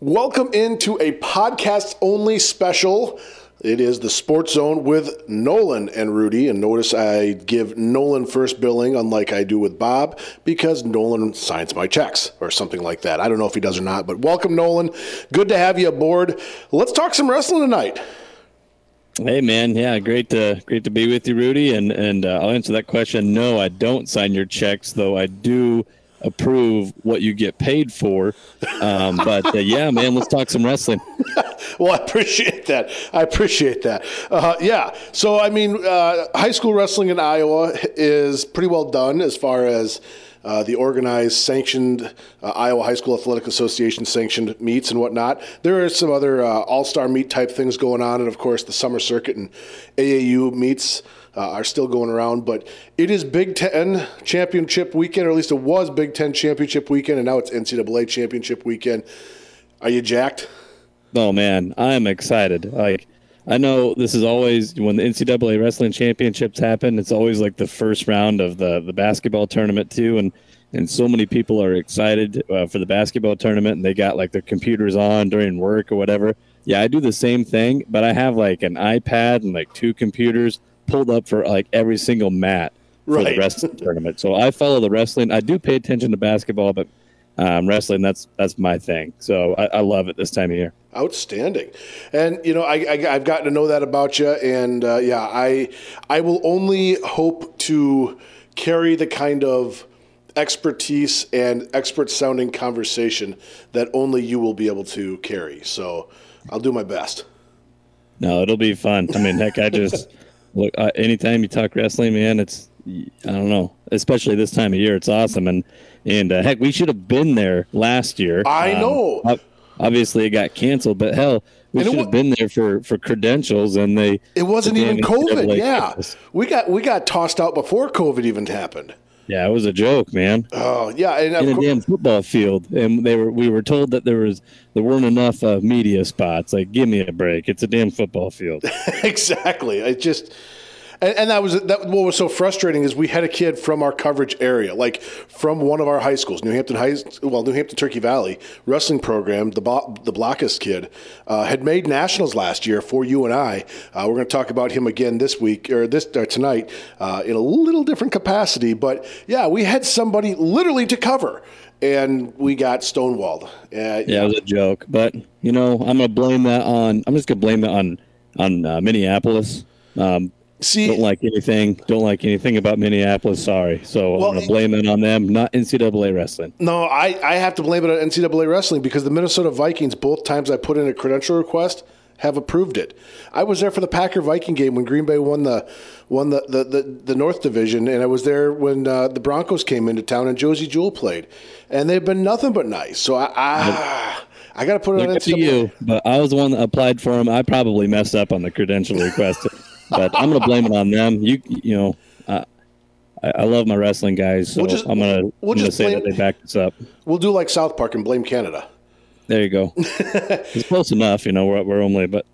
Welcome into a podcast-only special. It is the Sports Zone with Nolan and Rudy. And notice I give Nolan first billing, unlike I do with Bob, because Nolan signs my checks or something like that. I don't know if he does or not, but welcome, Nolan. Good to have you aboard. Let's talk some wrestling tonight. Hey, man. Yeah, great to be with you, Rudy. And I'll answer that question. No, I don't sign your checks, though I do approve what you get paid for. Yeah, man, let's talk some wrestling. Well, I appreciate that. So, I mean, high school wrestling in Iowa is pretty well done as far as the organized, sanctioned, Iowa High School Athletic Association sanctioned meets and whatnot. There are some other all-star meet type things going on, and, of course, the summer circuit and AAU meets are still going around, but it is Big Ten championship weekend, or at least it was Big Ten championship weekend, and now it's NCAA championship weekend. Are you jacked? Oh, man, I'm excited. Like, I know this is always when the NCAA wrestling championships happen, it's always like the first round of the basketball tournament too, and so many people are excited for the basketball tournament, and they got like their computers on during work or whatever. Yeah, I do the same thing, but I have like an iPad and like two computers pulled up for like every single mat for the wrestling tournament. So I follow the wrestling. I do pay attention to basketball, but wrestling, that's my thing. So I love it this time of year. Outstanding. And, you know, I've gotten to know that about you. And, I will only hope to carry the kind of expertise and expert-sounding conversation that only you will be able to carry. So I'll do my best. No, it'll be fun. I mean, heck, I just... Look, anytime you talk wrestling, man, it's, I don't know, especially this time of year, it's awesome. And heck, we should have been there last year. I know. Obviously, it got canceled, but hell, we should have been there for credentials, and they. It wasn't even COVID. Yeah, we got tossed out before COVID even happened. Yeah, it was a joke, man. Oh, yeah, and in a damn football field, and we were told that there weren't enough media spots. Like, give me a break. It's a damn football field. Exactly. It just, and that. What was so frustrating is we had a kid from our coverage area, like from one of our high schools, New Hampton Turkey Valley wrestling program. The Blockus kid had made nationals last year for UNI. We're going to talk about him again this week or tonight in a little different capacity. But yeah, we had somebody literally to cover, and we got stonewalled. Yeah, it was a joke, but you know, I'm just going to blame that on Minneapolis. See, don't like anything about Minneapolis. Sorry. So I'm going to blame it on them, not NCAA wrestling. No, I have to blame it on NCAA wrestling because the Minnesota Vikings, both times I put in a credential request, have approved it. I was there for the Packer Viking game when Green Bay won the North Division, and I was there when the Broncos came into town and Josie Jewell played, and they've been nothing but nice. So I got to put it on NCAA. To you, but I was the one that applied for them. I probably messed up on the credential request. But I'm going to blame it on them. You know, I love my wrestling guys, so I'm going to say that they backed us up. We'll do like South Park and blame Canada. There you go. It's close enough, you know. We're only, but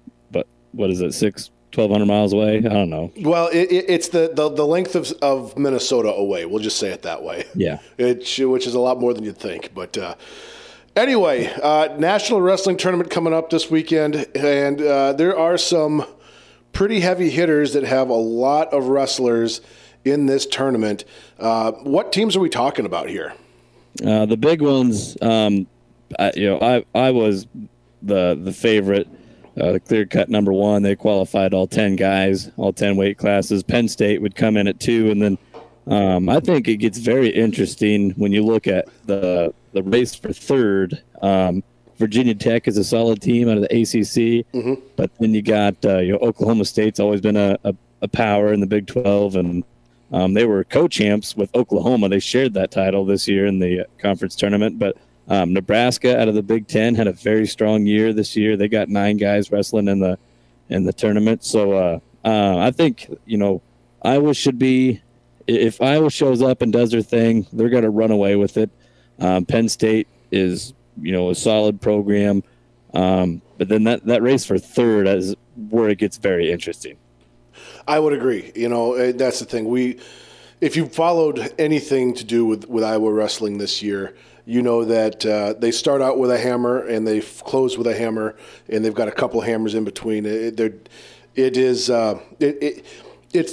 what is it, 1,200 miles away? I don't know. Well, it's the length of Minnesota away. We'll just say it that way. Yeah, which is a lot more than you'd think, but. Anyway, National Wrestling Tournament coming up this weekend, and there are some pretty heavy hitters that have a lot of wrestlers in this tournament. What teams are we talking about here? The big ones, I was the favorite, the clear-cut number one. They qualified all 10 guys, all 10 weight classes. Penn State would come in at 2, and then I think it gets very interesting when you look at the race for third. Virginia Tech is a solid team out of the ACC, mm-hmm. But then you got Oklahoma State's always been a power in the Big 12, and they were co-champs with Oklahoma. They shared that title this year in the conference tournament, but Nebraska out of the Big 10 had a very strong year this year. They got 9 guys wrestling in the tournament, so I think, you know, Iowa should be, if Iowa shows up and does their thing, they're going to run away with it. Penn State is, you know, a solid program. But then that race for third is where it gets very interesting. I would agree. You know, that's the thing. If you followed anything to do with Iowa wrestling this year, you know that they start out with a hammer and they close with a hammer, and they've got a couple hammers in between. It's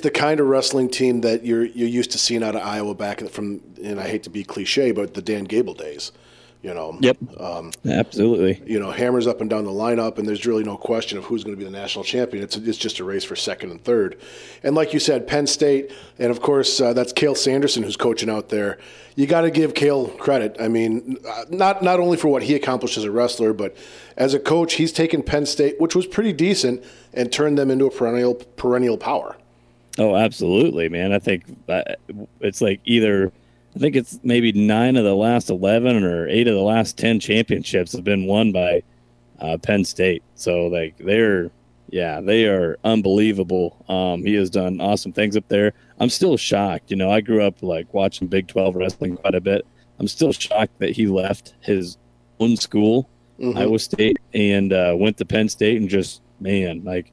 the kind of wrestling team that you're used to seeing out of Iowa back from, and I hate to be cliche, but the Dan Gable days. You know. Yep. Absolutely. You know, hammers up and down the lineup, and there's really no question of who's going to be the national champion. It's just a race for second and third. And like you said, Penn State, and of course that's Cael Sanderson who's coaching out there. You got to give Cael credit. I mean, not only for what he accomplished as a wrestler, but as a coach, he's taken Penn State, which was pretty decent, and turned them into a perennial power. Oh, absolutely, man. I think it's like either. I think it's maybe 9 of the last 11 or 8 of the last 10 championships have been won by Penn State. So like they are unbelievable. He has done awesome things up there. I'm still shocked. You know, I grew up like watching Big 12 wrestling quite a bit. I'm still shocked that he left his own school, Iowa State, and went to Penn State and just, man, like.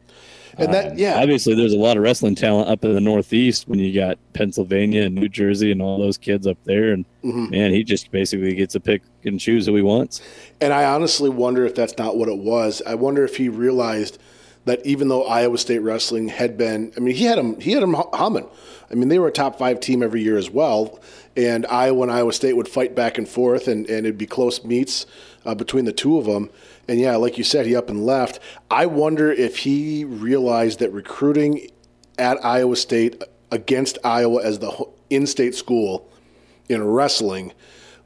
And that, yeah. Obviously, there's a lot of wrestling talent up in the Northeast when you got Pennsylvania and New Jersey and all those kids up there. And, man, he just basically gets to pick and choose who he wants. And I honestly wonder if that's not what it was. I wonder if he realized that even though Iowa State wrestling had been – I mean, he had them humming. I mean, they were a top-5 team every year as well. And Iowa and Iowa State would fight back and forth, and it'd be close meets between the two of them. And, yeah, like you said, he up and left. I wonder if he realized that recruiting at Iowa State against Iowa as the in-state school in wrestling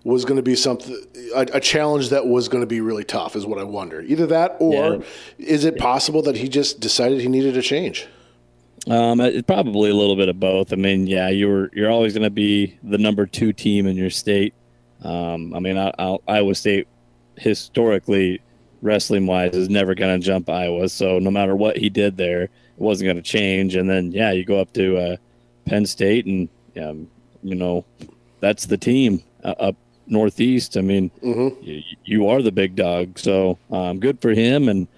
was going to be something a challenge that was going to be really tough is what I wonder. Either that or is it possible that he just decided he needed a change? Probably a little bit of both. I mean, yeah, you're always going to be the number 2 team in your state. I mean, Iowa State historically – wrestling-wise, is never going to jump Iowa. So no matter what he did there, it wasn't going to change. And then, yeah, you go up to Penn State, and, you know, that's the team up northeast. I mean, you are the big dog. So good for him. And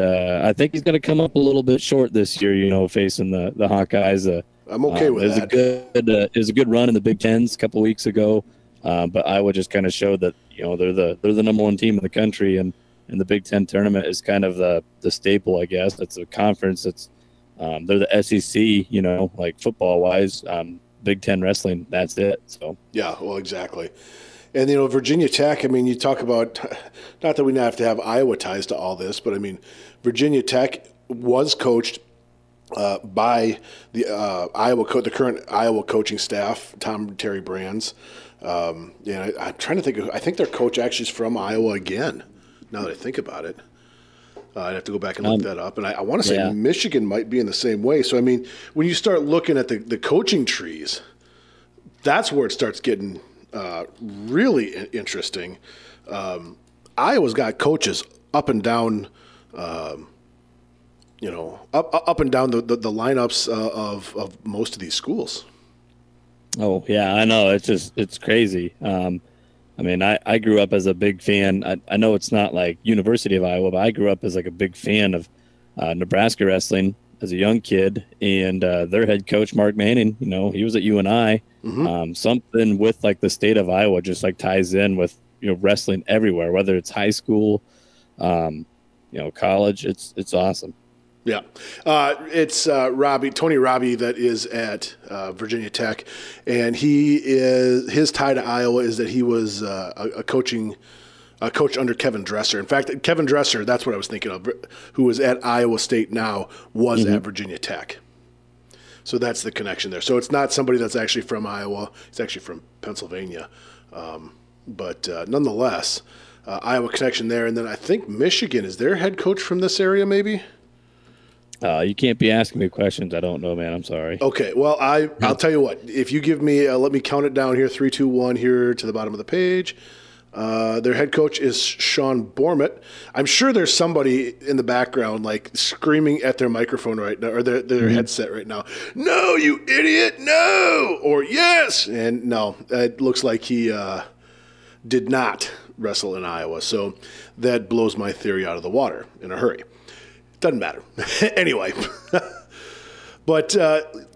I think he's going to come up a little bit short this year, you know, facing the Hawkeyes. I'm okay with that. It was a good run in the Big Tens a couple weeks ago. But Iowa just kind of showed that, you know, they're the number 1 team in the country, and the Big Ten tournament is kind of the staple, I guess. It's a conference that's they're the SEC, you know, like football wise. Big Ten wrestling, that's it. So yeah, well, exactly. And you know, Virginia Tech. I mean, you talk about not that we have to have Iowa ties to all this, but I mean, Virginia Tech was coached by the the current Iowa coaching staff, Tom and Terry Brands. I'm trying to think. I think their coach actually is from Iowa again. Now that I think about it, I'd have to go back and look that up. And I want to say Michigan might be in the same way. So I mean, when you start looking at the coaching trees, that's where it starts getting really interesting. Iowa's got coaches up and down, up and down the lineups of most of these schools. Oh, yeah, I know. It's crazy. I mean, I grew up as a big fan. I know it's not like University of Iowa, but I grew up as like a big fan of Nebraska wrestling as a young kid. And their head coach, Mark Manning, you know, he was at UNI. Something with like the state of Iowa just like ties in with, you know, wrestling everywhere, whether it's high school, college. It's awesome. Yeah, it's Tony Robbie that is at Virginia Tech, and his tie to Iowa is that he was a coach under Kevin Dresser. In fact, Kevin Dresser, that's what I was thinking of, who is at Iowa State now, was at Virginia Tech. So that's the connection there. So it's not somebody that's actually from Iowa. It's actually from Pennsylvania. But nonetheless, Iowa connection there. And then I think Michigan, is their head coach from this area maybe? You can't be asking me questions I don't know, man. I'm sorry. Okay. Well, I'll tell you what. If you give me, let me count it down here, 3, 2, 1 here to the bottom of the page. Their head coach is Sean Bormett. I'm sure there's somebody in the background like screaming at their microphone right now, or their headset right now. No, you idiot! No, or yes, and no. It looks like he did not wrestle in Iowa, so that blows my theory out of the water in a hurry. Doesn't matter. Anyway, but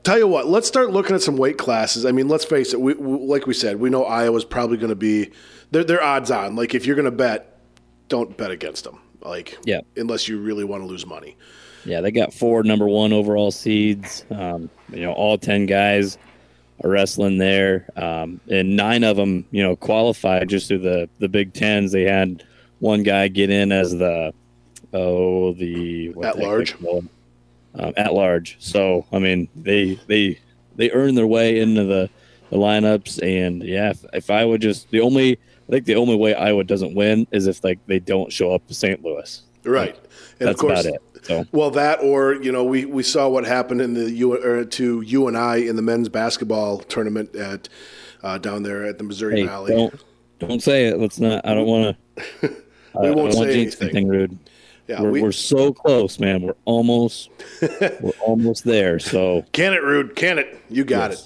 tell you what, let's start looking at some weight classes. I mean, let's face it. Like we said, we know Iowa's probably going to be they're odds on. Like, if you're going to bet, don't bet against them. Like, yeah, unless you really want to lose money. Yeah, they got 4 number 1 overall seeds. All 10 guys are wrestling there, and 9 of them, qualified just through the Big Tens. They had one guy get in as at large. So I mean, they earned their way into the lineups, and yeah, if I would just the only way Iowa doesn't win is if they don't show up to St. Louis. Right. And that's of course, about it. So. Well, that or, we saw what happened in to UNI in the men's basketball tournament at down there at the Missouri Valley. Don't say it. Let's not. I don't want to. We won't say anything rude. Yeah, we're so close, man. We're almost there. So can it, Rude? Can it? You got it.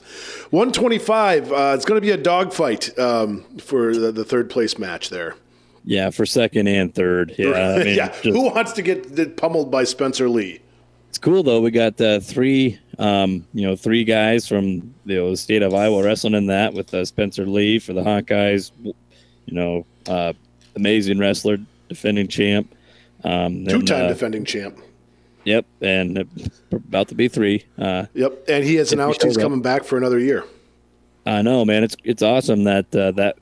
125. It's going to be a dogfight for the third place match there. Yeah, for second and third. Yeah, I mean, yeah. Who wants to get pummeled by Spencer Lee? It's cool though. We got three guys from the state of Iowa wrestling in that with Spencer Lee for the Hawkeyes. Amazing wrestler, defending champ. Two-time defending champ. Yep, and about to be 3. Yep, and he has announced he's coming back for another year. I know, man. It's awesome that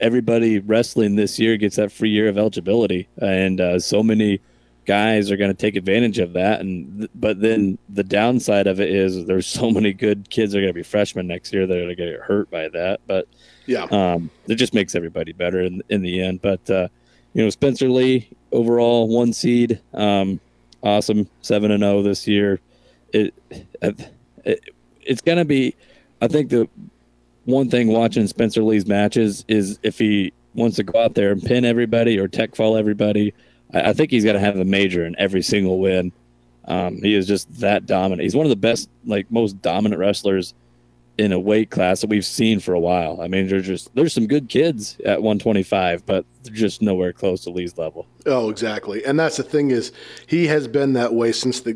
everybody wrestling this year gets that free year of eligibility, and so many guys are going to take advantage of that. But then the downside of it is there's so many good kids that are going to be freshmen next year that are going to get hurt by that. But yeah, it just makes everybody better in the end. But Spencer Lee, overall 1 seed, awesome, 7-0 this year. It's going to be, I think the one thing watching Spencer Lee's matches is if he wants to go out there and pin everybody or tech fall everybody, I think he's got to have a major in every single win. He is just that dominant. He's one of the best, most dominant wrestlers in a weight class that we've seen for a while. I mean, there's some good kids at 125, but they're just nowhere close to Lee's level. Oh, exactly. And that's the thing is he has been that way since the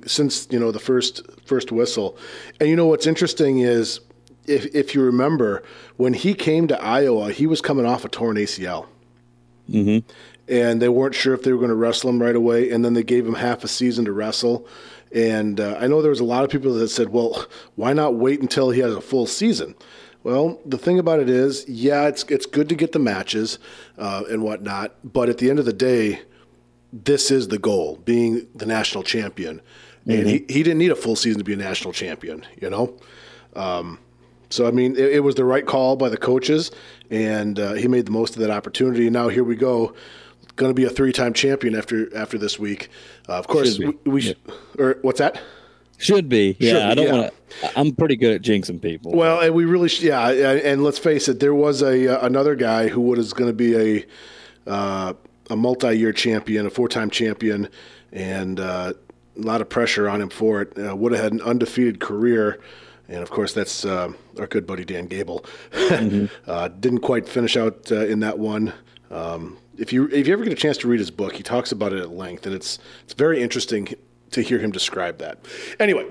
first whistle. And what's interesting is if you remember when he came to Iowa, he was coming off a torn ACL. Mm-hmm. And they weren't sure if they were going to wrestle him right away. And then they gave him half a season to wrestle. And I know there was a lot of people that said, well, why not wait until he has a full season? Well, the thing about it is, yeah, it's good to get the matches and whatnot. But at the end of the day, this is the goal, being the national champion. Mm-hmm. And he didn't need a full season to be a national champion, So, I mean, it was the right call by the coaches, and he made the most of that opportunity. And now here we go. Going to be a 3-time champion after this week. Of course, or what's that? Should be. Yeah, I don't want to. I'm pretty good at jinxing people. Well, and we really, and let's face it, there was another guy who was going to be a multi-year champion, a 4-time champion, and a lot of pressure on him for it. Would have had an undefeated career. And, of course, that's our good buddy Dan Gable. Mm-hmm. Didn't quite finish out in that one. If you ever get a chance to read his book, he talks about it at length, and it's very interesting to hear him describe that. Anyway,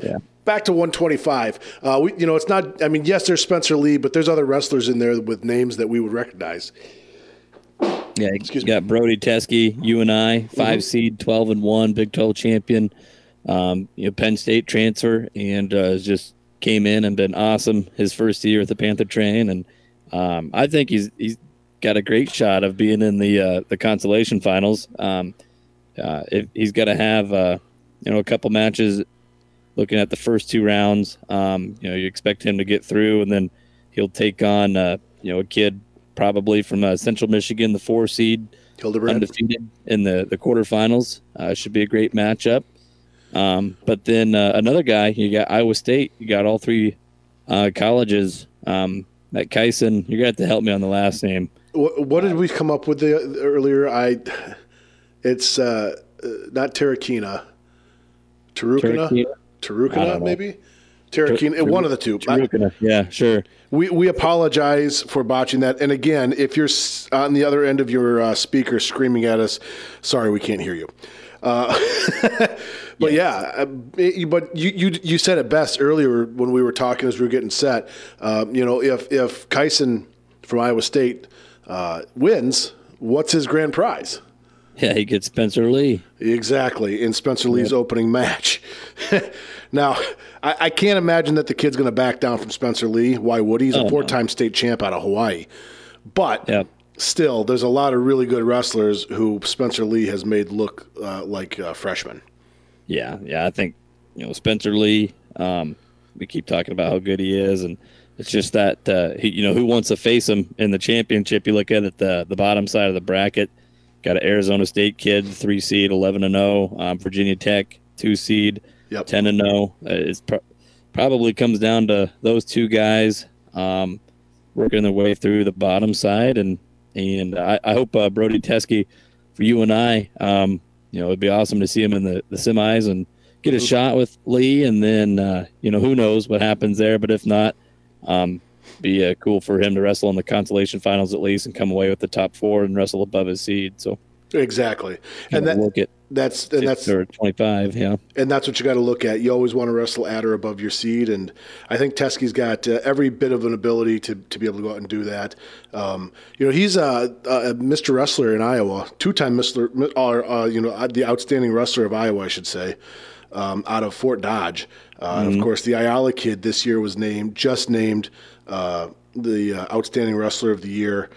back to 125. It's not – I mean, yes, there's Spencer Lee, but there's other wrestlers in there with names that we would recognize. Yeah, you got Brody Teske, UNI, 5-seed, 12-1, Big 12 champion, Penn State transfer, and just – came in and been awesome his first year at the Panther train, and I think he's got a great shot of being in the consolation finals. He's got to have a couple matches. Looking at the first 2 rounds, you expect him to get through, and then he'll take on a kid probably from Central Michigan, the 4-seed, Hildebrand, undefeated in the quarterfinals. Should be a great matchup. But then another guy, you got Iowa State. You got all 3 colleges. That Kyson, you're going to have to help me on the last name. What did we come up with earlier? It's not Tarukina. Tarukina, maybe? Tarukina, one of the 2. Tarukina, yeah, sure. We apologize for botching that. And again, if you're on the other end of your speaker screaming at us, sorry, we can't hear you. But but you said it best earlier when we were talking as we were getting set. If Kyson from Iowa State wins, what's his grand prize? Yeah, he gets Spencer Lee. Exactly, in Spencer Lee's opening match. Now, I can't imagine that the kid's going to back down from Spencer Lee. Why would he? He's a four-time state champ out of Hawaii. But still, there's a lot of really good wrestlers who Spencer Lee has made look like freshmen. Yeah, I think Spencer Lee, we keep talking about how good he is, and it's just that, he, who wants to face him in the championship. You look at the bottom side of the bracket. Got an Arizona State kid, 3-seed, 11-0. Virginia Tech, 2-seed, 10-0. It's probably comes down to those two guys working their way through the bottom side, and I hope Brody Teske for UNI. It'd be awesome to see him in the semis and get a shot with Lee, and then who knows what happens there. But if not, be cool for him to wrestle in the consolation finals at least and come away with the top four and wrestle above his seed. So exactly, and that's 25, and that's what you got to look at. You always want to wrestle at or above your seed, and I think Teske's got every bit of an ability to be able to go out and do that. He's a Mr. Wrestler in Iowa, two-time Mr. or the outstanding wrestler of Iowa, I should say. Out of Fort Dodge, and of course the Ayala kid this year was named the outstanding wrestler of the year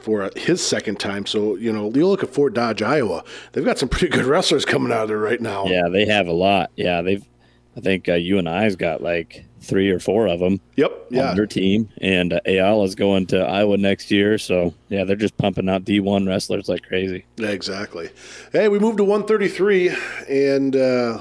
for his second time. So you look at Fort Dodge, Iowa. They've got some pretty good wrestlers coming out of there right now. Yeah, they have a lot. Yeah, I think UNI's got like 3 or 4 of them. Yep. Yeah. On their team, and Ayala's going to Iowa next year. So yeah, they're just pumping out D1 wrestlers like crazy. Yeah, exactly. Hey, we moved to 133 and.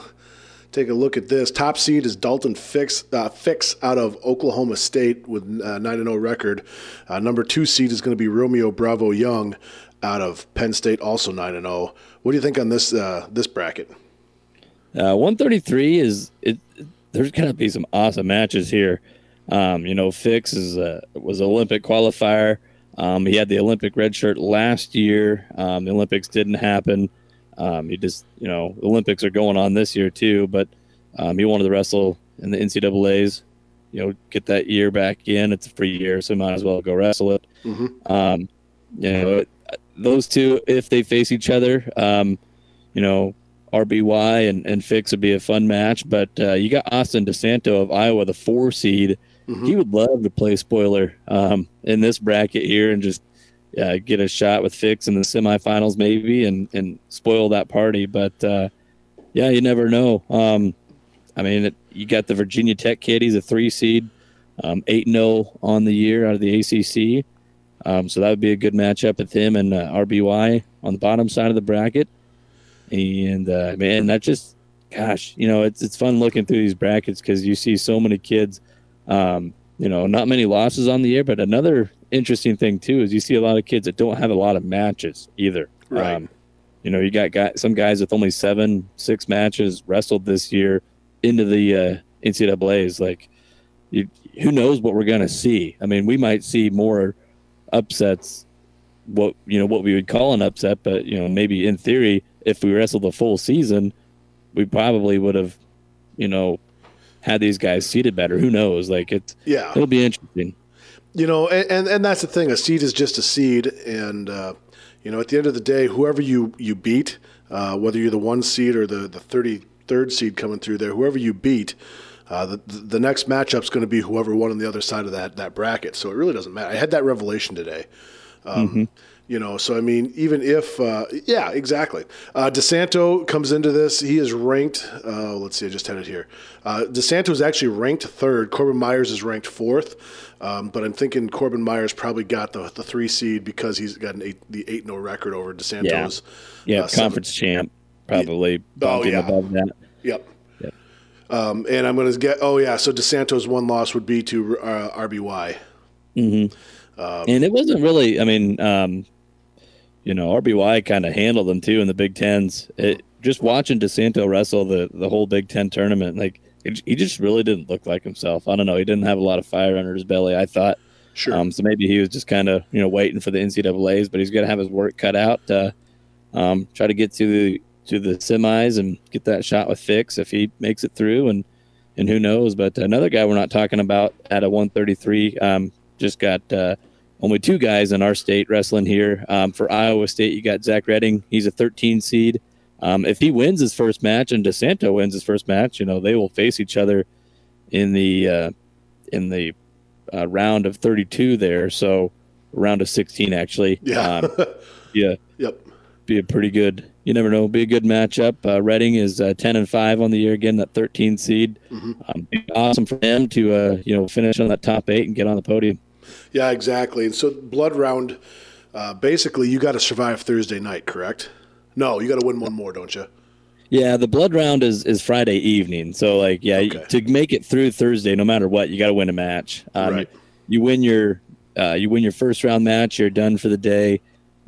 Take a look at this. Top seed is Dalton Fix out of Oklahoma State with a 9-0 record. Number 2 seed is going to be Romeo Bravo Young out of Penn State, also 9-0. What do you think on this bracket? 133 is there's going to be some awesome matches here. Fix was an Olympic qualifier. He had the Olympic red shirt last year. The Olympics didn't happen. Olympics are going on this year too, but he wanted to wrestle in the NCAAs, get that year back in. It's a free year, so might as well go wrestle it. Mm-hmm. Those two, if they face each other, RBY and Fix would be a fun match, but you got Austin DeSanto of Iowa, the 4-seed. Mm-hmm. He would love to play spoiler in this bracket here and just get a shot with Fix in the semifinals maybe and spoil that party. But, you never know. You got the Virginia Tech kid. He's a 3-seed, 8-0 on the year out of the ACC. So that would be a good matchup with him and RBY on the bottom side of the bracket. And, it's fun looking through these brackets because you see so many kids, not many losses on the year, but another – interesting thing too is you see a lot of kids that don't have a lot of matches either. Right. You got some guys with only 7-6 matches wrestled this year into the NCAAs. Like, who knows what we're gonna see? I mean, we might see more upsets. What we would call an upset, but maybe in theory, if we wrestled the full season, we probably would have, had these guys seated better. Who knows? Like it'll be interesting. And that's the thing. A seed is just a seed, and at the end of the day, whoever you beat, whether you're the 1 seed or the 33rd seed coming through there, whoever you beat, the next matchup's going to be whoever won on the other side of that bracket. So it really doesn't matter. I had that revelation today. So I mean, even if exactly. DeSanto comes into this. He is ranked. Let's see, I just had it here. DeSanto is actually ranked 3rd. Corbin Myers is ranked 4th. But I'm thinking Corbin Myers probably got the 3 seed because he's got the 8-0 record over DeSanto's. Yeah, conference champ probably. Above that. Yep. Yep. And I'm going to get. Oh yeah, so DeSanto's one loss would be to RBY. Mm-hmm. And it wasn't really. I mean, RBY kind of handled them too in the Big Tens. Just watching DeSanto wrestle the whole Big Ten tournament, like he just really didn't look like himself. I don't know. He didn't have a lot of fire under his belly, I thought. Sure. So maybe he was just kind of waiting for the NCAAs, but he's got to have his work cut out to try to get to the semis and get that shot with Fix if he makes it through, and who knows. But another guy we're not talking about at a 133 just got only two guys in our state wrestling here. For Iowa State, you got Zach Redding. He's a 13 seed. If he wins his first match and DeSanto wins his first match, you know, they will face each other in the round of 32 there. So round of 16, actually. Yeah. Yeah. Yep. Be a pretty good, you never know, be a good matchup. Redding is 10-5 on the year. Again, that 13 seed. Mm-hmm. Awesome for him to, finish on that top eight and get on the podium. Yeah, exactly. And so blood round, basically you got to survive Thursday night, correct? No, you got to win one more, don't you? Yeah, the blood round is Friday evening. So, to make it through Thursday, no matter what, you got to win a match. Right. You win your first round match, you're done for the day.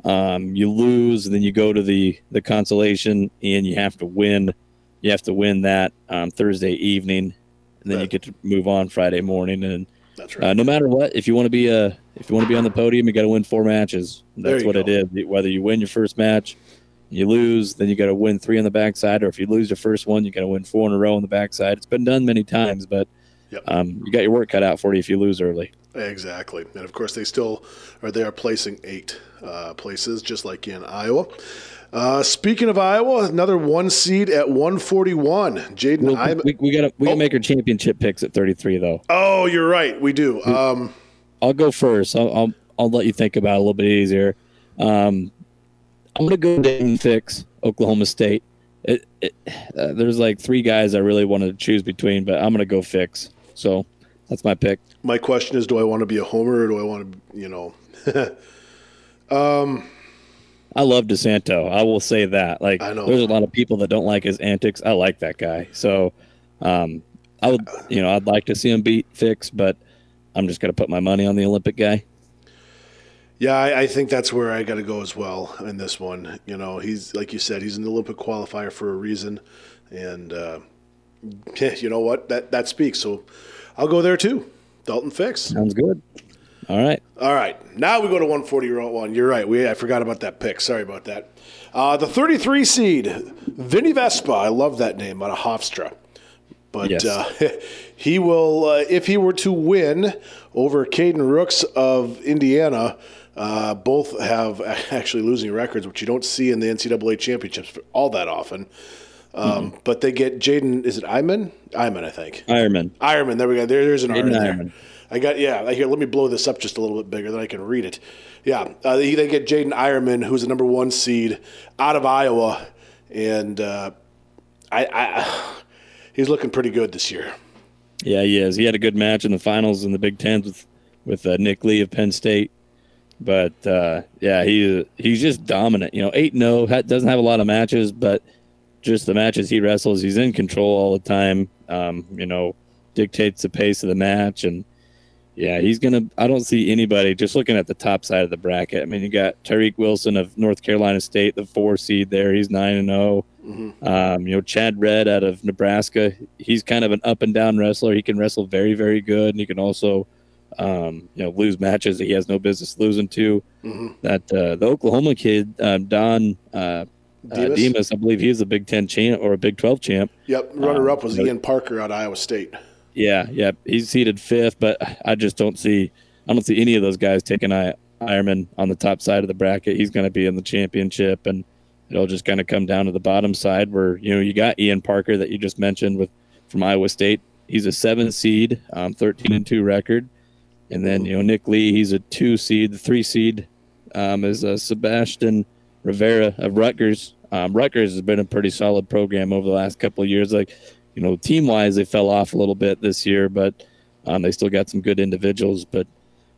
You lose, and then you go to the consolation, and you have to win. You have to win that Thursday evening, and then you get to move on Friday morning. And that's right. No matter what, if you want to be on the podium, you got to win four matches. That's what it is. Whether you win your first match, you lose, then you got to win three on the backside, or if you lose your first one, you got to win four in a row on the backside. It's been done many times, but you got your work cut out for you if you lose early. Exactly. And of course, they are placing eight places, just like in Iowa. Speaking of Iowa, another one seed at 141. Jaden, we gotta make our championship picks at 33, though. Oh, you're right, we do. I'll go first. I'll let you think about it a little bit easier. I'm going to go Dalton Fix, Oklahoma State. There's like three guys I really wanted to choose between, but I'm going to go Fix. So that's my pick. My question is, do I want to be a homer or do I want to, I love DeSanto. I will say that. Like, I know. There's a lot of people that don't like his antics. I like that guy. So I'd like to see him beat Fix, but I'm just going to put my money on the Olympic guy. Yeah, I think that's where I got to go as well in this one. You know, he's, like you said, he's an Olympic qualifier for a reason. And you know what? That speaks. So I'll go there too. Dalton Fix. Sounds good. All right. Now we go to 141. You're right. I forgot about that pick. Sorry about that. The 33 seed, Vinny Vespa. I love that name, out of Hofstra. But yes. He will, if he were to win over Caden Rooks of Indiana, both have actually losing records, which you don't see in the NCAA championships all that often. But they get Jaden. Is it Ironman? Ironman, I think. Ironman. There we go. There's an R in there. I got. Yeah. Here, let me blow this up just a little bit bigger, then I can read it. Yeah. They get Jaden Ironman, who's the number one seed out of Iowa, and he's looking pretty good this year. Yeah, he is. He had a good match in the finals in the Big Ten with Nick Lee of Penn State. But, he's just dominant. 8-0, doesn't have a lot of matches, but just the matches he wrestles, he's in control all the time, dictates the pace of the match. And, yeah, I don't see anybody, just looking at the top side of the bracket. I mean, you got Tariq Wilson of North Carolina State, the 4 seed there. He's 9-0. Mm-hmm. Chad Redd out of Nebraska. He's kind of an up and down wrestler. He can wrestle very, very good, and he can also – lose matches that he has no business losing to. Mm-hmm. That the Oklahoma kid, Don Demas, I believe he was a Big Ten champ or a Big 12 champ. Yep, runner-up was Ian Parker out of Iowa State. Yeah, he's seated 5th, but I don't see any of those guys taking Ironman on the top side of the bracket. He's going to be in the championship, and it'll just kind of come down to the bottom side where you got Ian Parker that you just mentioned from Iowa State. He's a 7 seed, 13-2 record. And then, Nick Lee, he's a 2 seed. The 3 seed is Sebastian Rivera of Rutgers. Rutgers has been a pretty solid program over the last couple of years. Like, team-wise, they fell off a little bit this year, but they still got some good individuals. But,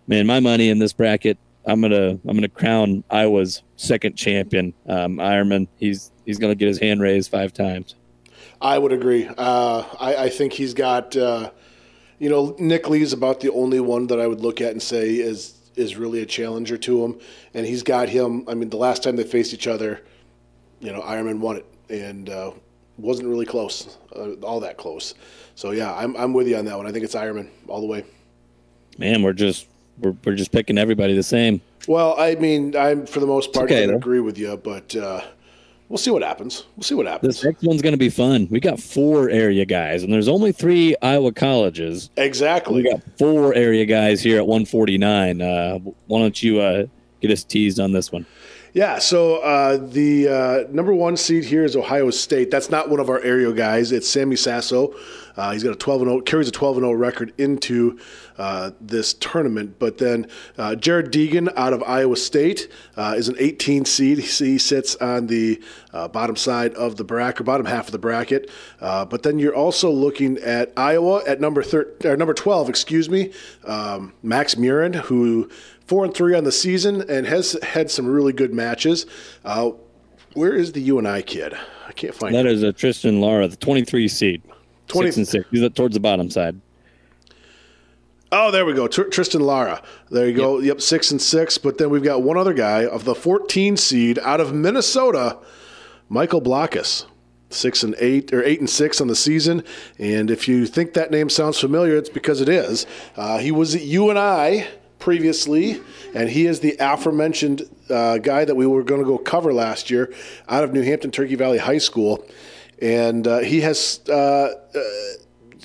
man, my money in this bracket, I'm gonna crown Iowa's second champion, Ironman. He's going to get his hand raised 5 times. I would agree. I think he's got – Nick Lee's about the only one that I would look at and say is really a challenger to him. And he's got him. I mean, the last time they faced each other, Ironman won it and wasn't really close, all that close. So, yeah, I'm with you on that one. I think it's Ironman all the way. Man, we're just picking everybody the same. Well, I mean, I'm for the most part I agree with you, but We'll see what happens. This next one's going to be fun. We got four area guys, and there's only three Iowa colleges. Exactly. We got four area guys here at 149. Why don't you get us teased on this one? Yeah, so the number one seed here is Ohio State. That's not one of our area guys. It's Sammy Sasso. He's got a 12-0, carries a 12-0 record into this tournament. But then Jared Deegan out of Iowa State is an 18 seed. He sits on the bottom side of the bracket, or bottom half of the bracket. But then you're also looking at Iowa at number 12. Excuse me, Max Murin, who 4-3 on the season and has had some really good matches. Where is the UNI kid? I can't find him. That is a Tristan Lara, the 23 seed. 6-6. He's towards the bottom side. Oh, there we go. Tristan Lara. There you go. Yep, 6-6. But then we've got one other guy of the 14 seed out of Minnesota, Michael Blockus. 8-6 on the season, and if you think that name sounds familiar, it's because it is. He was at UNI previously, and he is the aforementioned guy that we were going to go cover last year out of New Hampton, Turkey Valley High School. And he has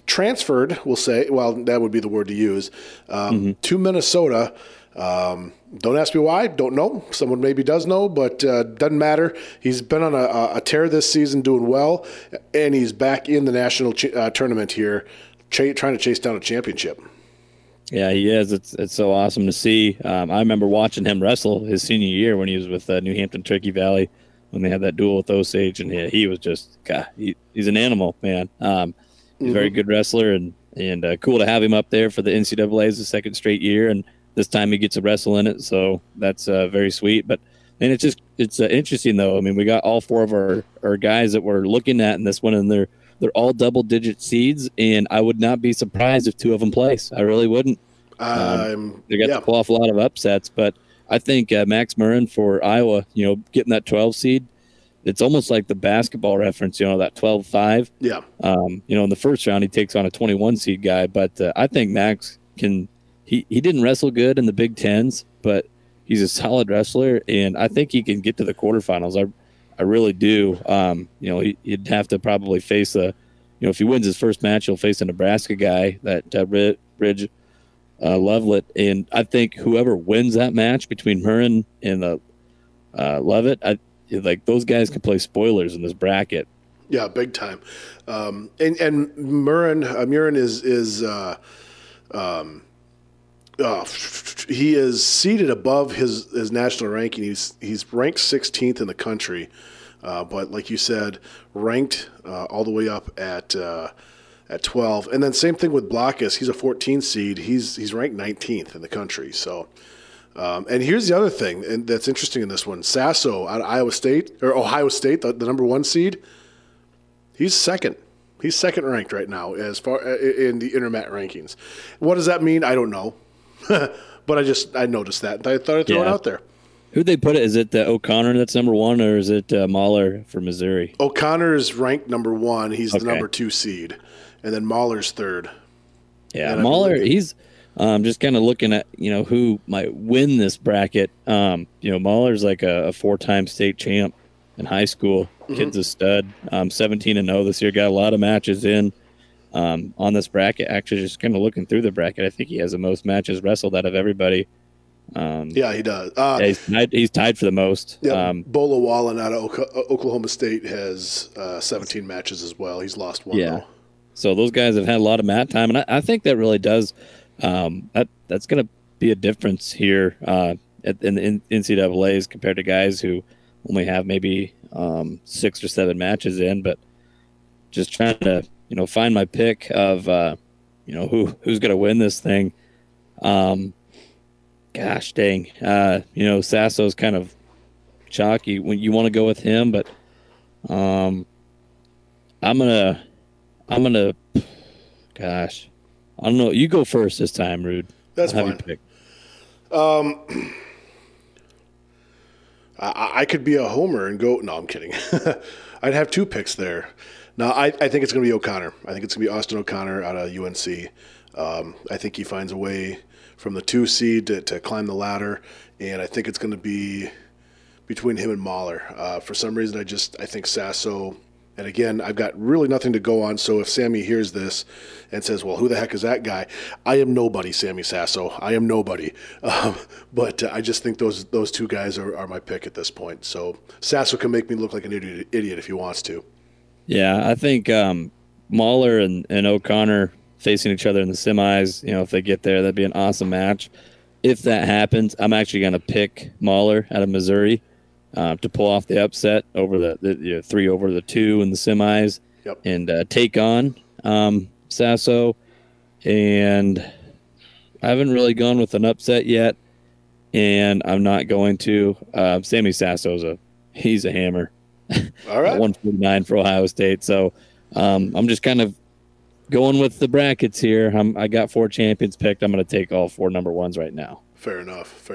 transferred, we'll say, well, that would be the word to use, to Minnesota. Don't ask me why. Don't know. Someone maybe does know, but doesn't matter. He's been on a tear this season, doing well, and he's back in the national tournament here, trying to chase down a championship. Yeah, he is. It's so awesome to see. I remember watching him wrestle his senior year when he was with New Hampton Turkey Valley when they had that duel with Osage, and he was just, God, he's an animal, man. He's a very good wrestler, and cool to have him up there for the NCAA as the second straight year, and this time he gets a wrestle in it, so that's very sweet. But and it's just interesting though. I mean, we got all four of our guys that we're looking at in this one, and they're all double-digit seeds, and I would not be surprised if two of them place. I really wouldn't. They got to pull off a lot of upsets, but I think Max Murin for Iowa, you know, getting that 12 seed, it's almost like the basketball reference, you know, that 12-5. Yeah. You know, in the first round, he takes on a 21 seed guy, but I think Max can – he didn't wrestle good in the Big Tens, but he's a solid wrestler, and I think he can get to the quarterfinals. I really do. You know, he'd have to probably face if he wins his first match, he'll face a Nebraska guy, that Ridge Lovett. And I think whoever wins that match between Murin and Lovett, those guys can play spoilers in this bracket. Yeah, big time. And Murin is he is seated above his national ranking. He's ranked 16th in the country, but like you said, ranked all the way up at 12. And then same thing with Blockus. He's a 14 seed. He's ranked 19th in the country. So, and here's the other thing that's interesting in this one: Sasso out of Ohio State, the number one seed. He's second. He's second ranked right now as far in the Intermat rankings. What does that mean? I don't know. But I noticed that. I thought I'd throw it out there. Who'd they put it? Is it O'Connor that's number one, or is it Mahler for Missouri? O'Connor is ranked number one. He's the number two seed. And then Mahler's third. Yeah, and Mahler, he's just kind of looking at, you know, who might win this bracket. You know, Mahler's like a four-time state champ in high school. Kid's a stud. 17-0 this year. Got a lot of matches in. On this bracket, actually, just kind of looking through the bracket, I think he has the most matches wrestled out of everybody. Yeah, he does. He's tied for the most. Yeah, Bola Wallen out of Oklahoma State has 17 matches as well. He's lost one. Yeah, though. So those guys have had a lot of mat time, and I think that really does. That's going to be a difference here in the NCAAs compared to guys who only have maybe 6 or 7 matches in, but just trying to, you know, find my pick of, you know, who's going to win this thing. Gosh dang. You know, Sasso's kind of chalky when you want to go with him, but I'm going to, gosh, I don't know. You go first this time, Rude. That's fine. How do you pick? I could be a homer and go, no, I'm kidding. I'd have 2 picks there. No, I think it's going to be O'Connor. I think it's going to be Austin O'Connor out of UNC. I think he finds a way from the 2 seed to climb the ladder, and I think it's going to be between him and Mahler. For some reason, I think Sasso, and again, I've got really nothing to go on, so if Sammy hears this and says, well, who the heck is that guy? I am nobody, Sammy Sasso. I am nobody. But I just think those two guys are my pick at this point. So Sasso can make me look like an idiot if he wants to. Yeah, I think Mahler and O'Connor facing each other in the semis, you know, if they get there, that'd be an awesome match. If that happens, I'm actually going to pick Mahler out of Missouri to pull off the upset over the 3 over the 2 in the semis. Yep. And take on Sasso. And I haven't really gone with an upset yet, and I'm not going to. Sammy Sasso's he's a hammer. All right. 149 for Ohio State. So I'm just kind of going with the brackets here. I got 4 champions picked. I'm going to take all 4 number 1s right now. Fair enough.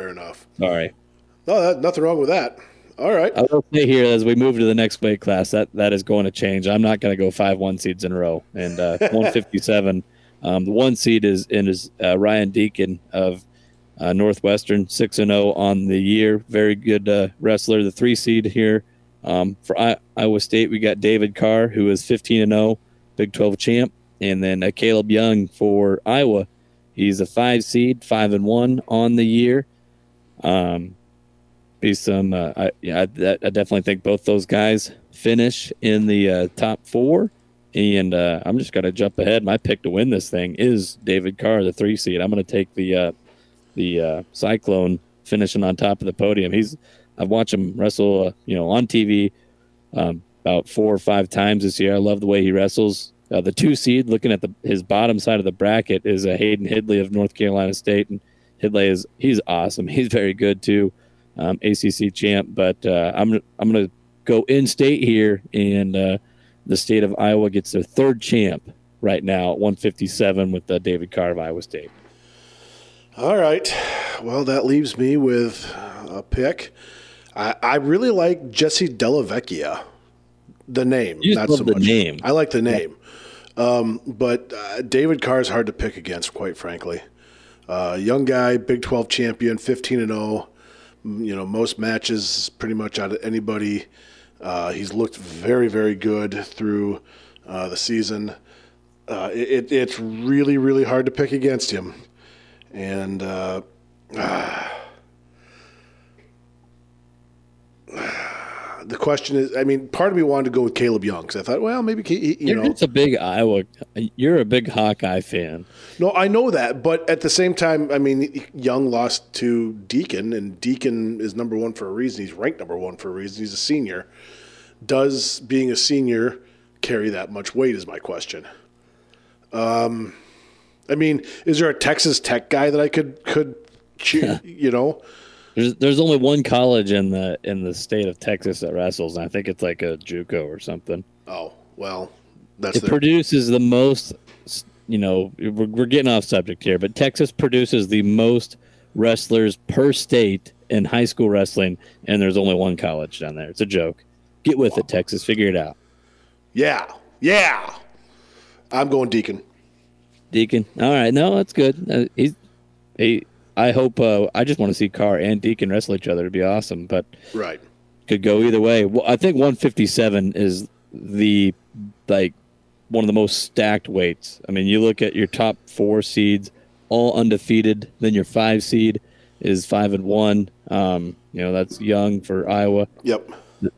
Sorry. No, nothing wrong with that. All right. I will say here, as we move to the next weight class, that is going to change. I'm not going to go 5 1 seeds in a row. And 157, the 1 seed is Ryan Deacon of Northwestern, 6-0 on the year. Very good wrestler. The 3 seed here. For Iowa State, we got David Carr, who is 15-0, Big 12 champ. And then Caleb Young for Iowa. He's a 5 seed, 5-1 on the year. I definitely think both those guys finish in the top 4. And I'm just going to jump ahead. My pick to win this thing is David Carr, the 3 seed. I'm going to take the Cyclone finishing on top of the podium. I've watched him wrestle, on TV about 4 or 5 times this year. I love the way he wrestles. The 2 seed, looking at his bottom side of the bracket, is Hayden Hidley of North Carolina State, and Hidley he's awesome. He's very good too, ACC champ. But I'm going to go in state here, and the state of Iowa gets their 3rd champ right now at 157 with David Carr of Iowa State. All right, well that leaves me with a pick. I really like Jesse Delavecchia. The name, not so much. I like the name. But David Carr is hard to pick against, quite frankly. Young guy, Big 12 champion, 15-0. Most matches pretty much out of anybody. He's looked very, very good through the season. It's really, really hard to pick against him. And the question is, part of me wanted to go with Caleb Young because I thought, well, maybe it's a big Iowa. You're a big Hawkeye fan. No, I know that, but at the same time, Young lost to Deacon, and Deacon is number 1 for a reason. He's ranked number 1 for a reason. He's a senior. Does being a senior carry that much weight? Is my question. Is there a Texas Tech guy that I could choose? There's only one college in the state of Texas that wrestles, and I think it's like a JUCO or something. Oh, well, produces the most, we're getting off subject here, but Texas produces the most wrestlers per state in high school wrestling, and there's only one college down there. It's a joke. Get with it, Texas. Figure it out. Yeah. I'm going Deacon. All right. No, that's good. I hope. I just want to see Carr and Deacon wrestle each other. It'd be awesome, but right, could go either way. Well, I think 157 is one of the most stacked weights. You look at your top 4 seeds, all undefeated. Then your 5 seed is 5-1. That's Young for Iowa. Yep.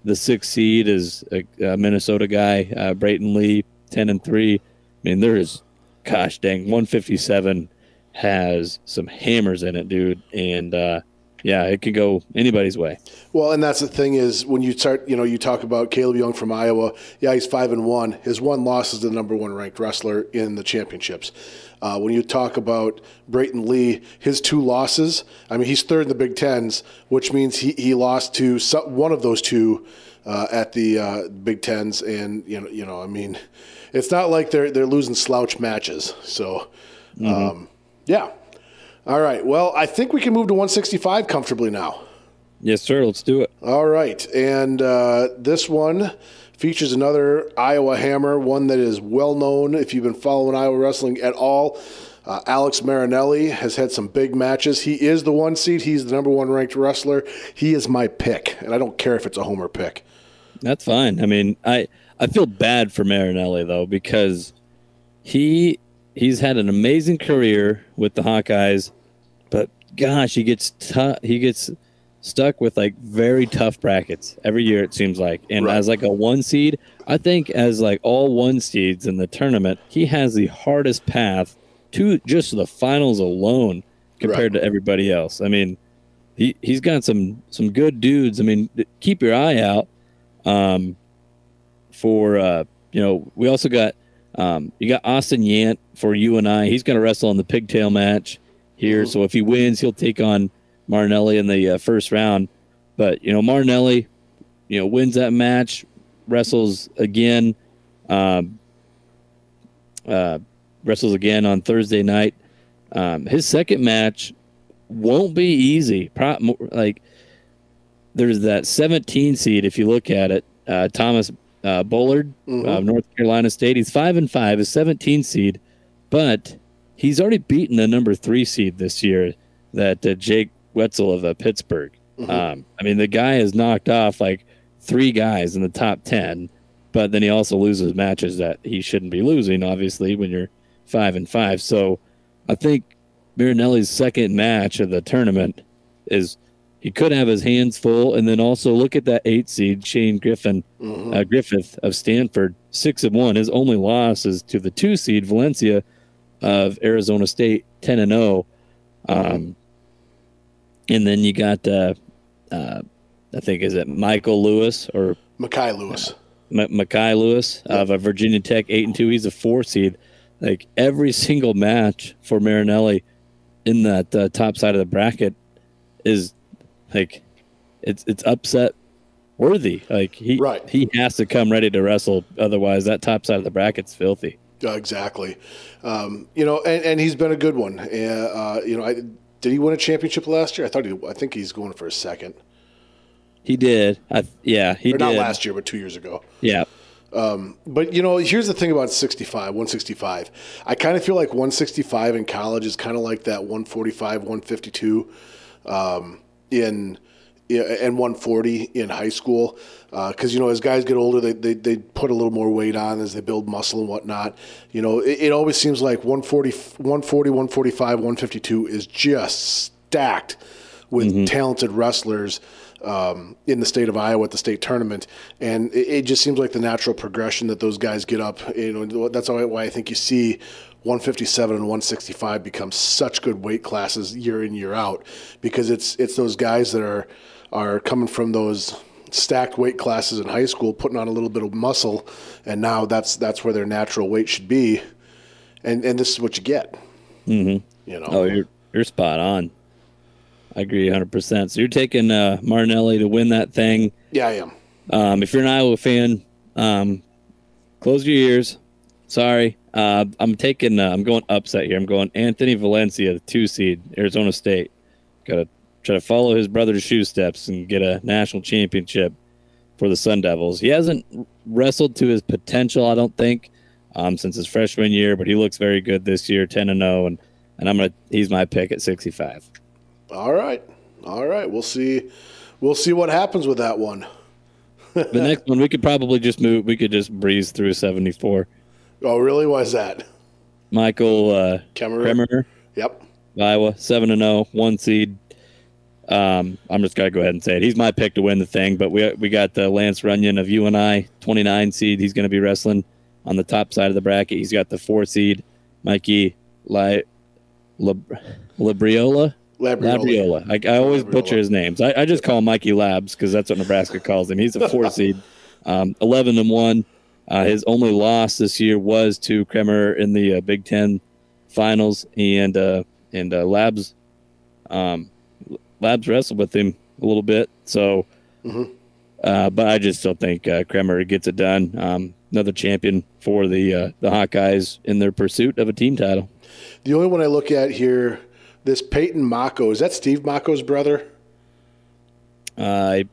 The 6 seed is a Minnesota guy, Brayton Lee, 10-3. There is, gosh dang, 157. Has some hammers in it, dude, and it could go anybody's way. Well, and that's the thing is when you start, you talk about Caleb Young from Iowa. Yeah, he's 5-1. His 1 loss is the number 1 ranked wrestler in the championships. When you talk about Brayton Lee, his 2 losses. He's 3rd in the Big Tens, which means he lost to one of those 2 at the Big Tens, and it's not like they're losing slouch matches. So. Yeah. All right. Well, I think we can move to 165 comfortably now. Yes, sir. Let's do it. All right. And this one features another Iowa hammer, one that is well known if you've been following Iowa wrestling at all. Alex Marinelli has had some big matches. He is the one seed. He's the number one ranked wrestler. He is my pick, and I don't care if it's a homer pick. That's fine. I mean, I feel bad for Marinelli, though, because he's had an amazing career with the Hawkeyes, but gosh, he gets stuck with like very tough brackets every year, it seems like. And right. As like a one seed, I think as like all one seeds in the tournament, he has the hardest path to just the finals alone compared right. to everybody else. I mean, he's got some good dudes. I mean, keep your eye out for we also got you got Austin Yant for UNI. He's going to wrestle in the pigtail match here. Mm-hmm. So if he wins, he'll take on Marinelli in the first round. But, Marinelli, wins that match, wrestles again on Thursday night. His second match won't be easy. There's that 17 seed, if you look at it, Thomas Bullard mm-hmm. of North Carolina State. He's 5-5, a 17 seed, but he's already beaten the number 3 seed this year, that Jake Wetzel of Pittsburgh. Mm-hmm. The guy has knocked off like 3 guys in the top 10, but then he also loses matches that he shouldn't be losing, obviously, when you're 5-5. So I think Marinelli's second match of the tournament is he could have his hands full. And then also look at that 8 seed, Shane Griffin, mm-hmm. Griffith of Stanford, 6-1. His only loss is to the 2 seed, Valencia of Arizona State, 10-0. And then you got, I think, is it Michael Lewis or Mekhi Lewis? Mekhi Lewis of Virginia Tech, 8-2. He's a 4 seed. Like every single match for Marinelli in that top side of the bracket is like it's upset worthy. Like he has to come ready to wrestle, otherwise that top side of the bracket's filthy. Exactly. And he's been a good one. Did he win a championship last year? I think he's going for a second. He did. He did. Not last year, but 2 years ago. Yeah. Here's the thing about 165. I kind of feel like 165 in college is kind of like that 145, 152 and 140 in high school. Because, as guys get older, they put a little more weight on as they build muscle and whatnot. It always seems like 140, 145, 152 is just stacked with mm-hmm. talented wrestlers in the state of Iowa at the state tournament. And it just seems like the natural progression that those guys get up. That's why I think you see 157 and 165 become such good weight classes year in, year out, because it's those guys that are coming from those stacked weight classes in high school, putting on a little bit of muscle, and now that's where their natural weight should be, and this is what you get. Mm-hmm. You're spot on. I agree 100%. So you're taking Marinelli to win that thing. Yeah, I am. If you're an Iowa fan, close your ears. Sorry, I'm going upset here. I'm going Anthony Valencia, the 2 seed, Arizona State. Got to try to follow his brother's shoe steps and get a national championship for the Sun Devils. He hasn't wrestled to his potential, I don't think, since his freshman year, but he looks very good this year, 10-0, and he's my pick at 65. All right. We'll see what happens with that one. The next one, we could probably just move. We could just breeze through 74. Oh, really? Why is that? Michael Kemmerer. Yep. Iowa, 7-0, 1 seed. I'm just gonna go ahead and say it. He's my pick to win the thing, but we got Lance Runyon of UNI, 29 seed. He's gonna be wrestling on the top side of the bracket. He's got the 4 seed, Mekhi Labriola. I always butcher his names. I just call him Mikey Labs because that's what Nebraska calls him. He's a 4 seed, 11-1. His only loss this year was to Kremer in the Big Ten finals, and Labs. Labs wrestled with him a little bit, so. Mm-hmm. But I just still think Kremer gets it done. Another champion for the Hawkeyes in their pursuit of a team title. The only one I look at here, this Peyton Mocco, is that Steve Mocco's brother? I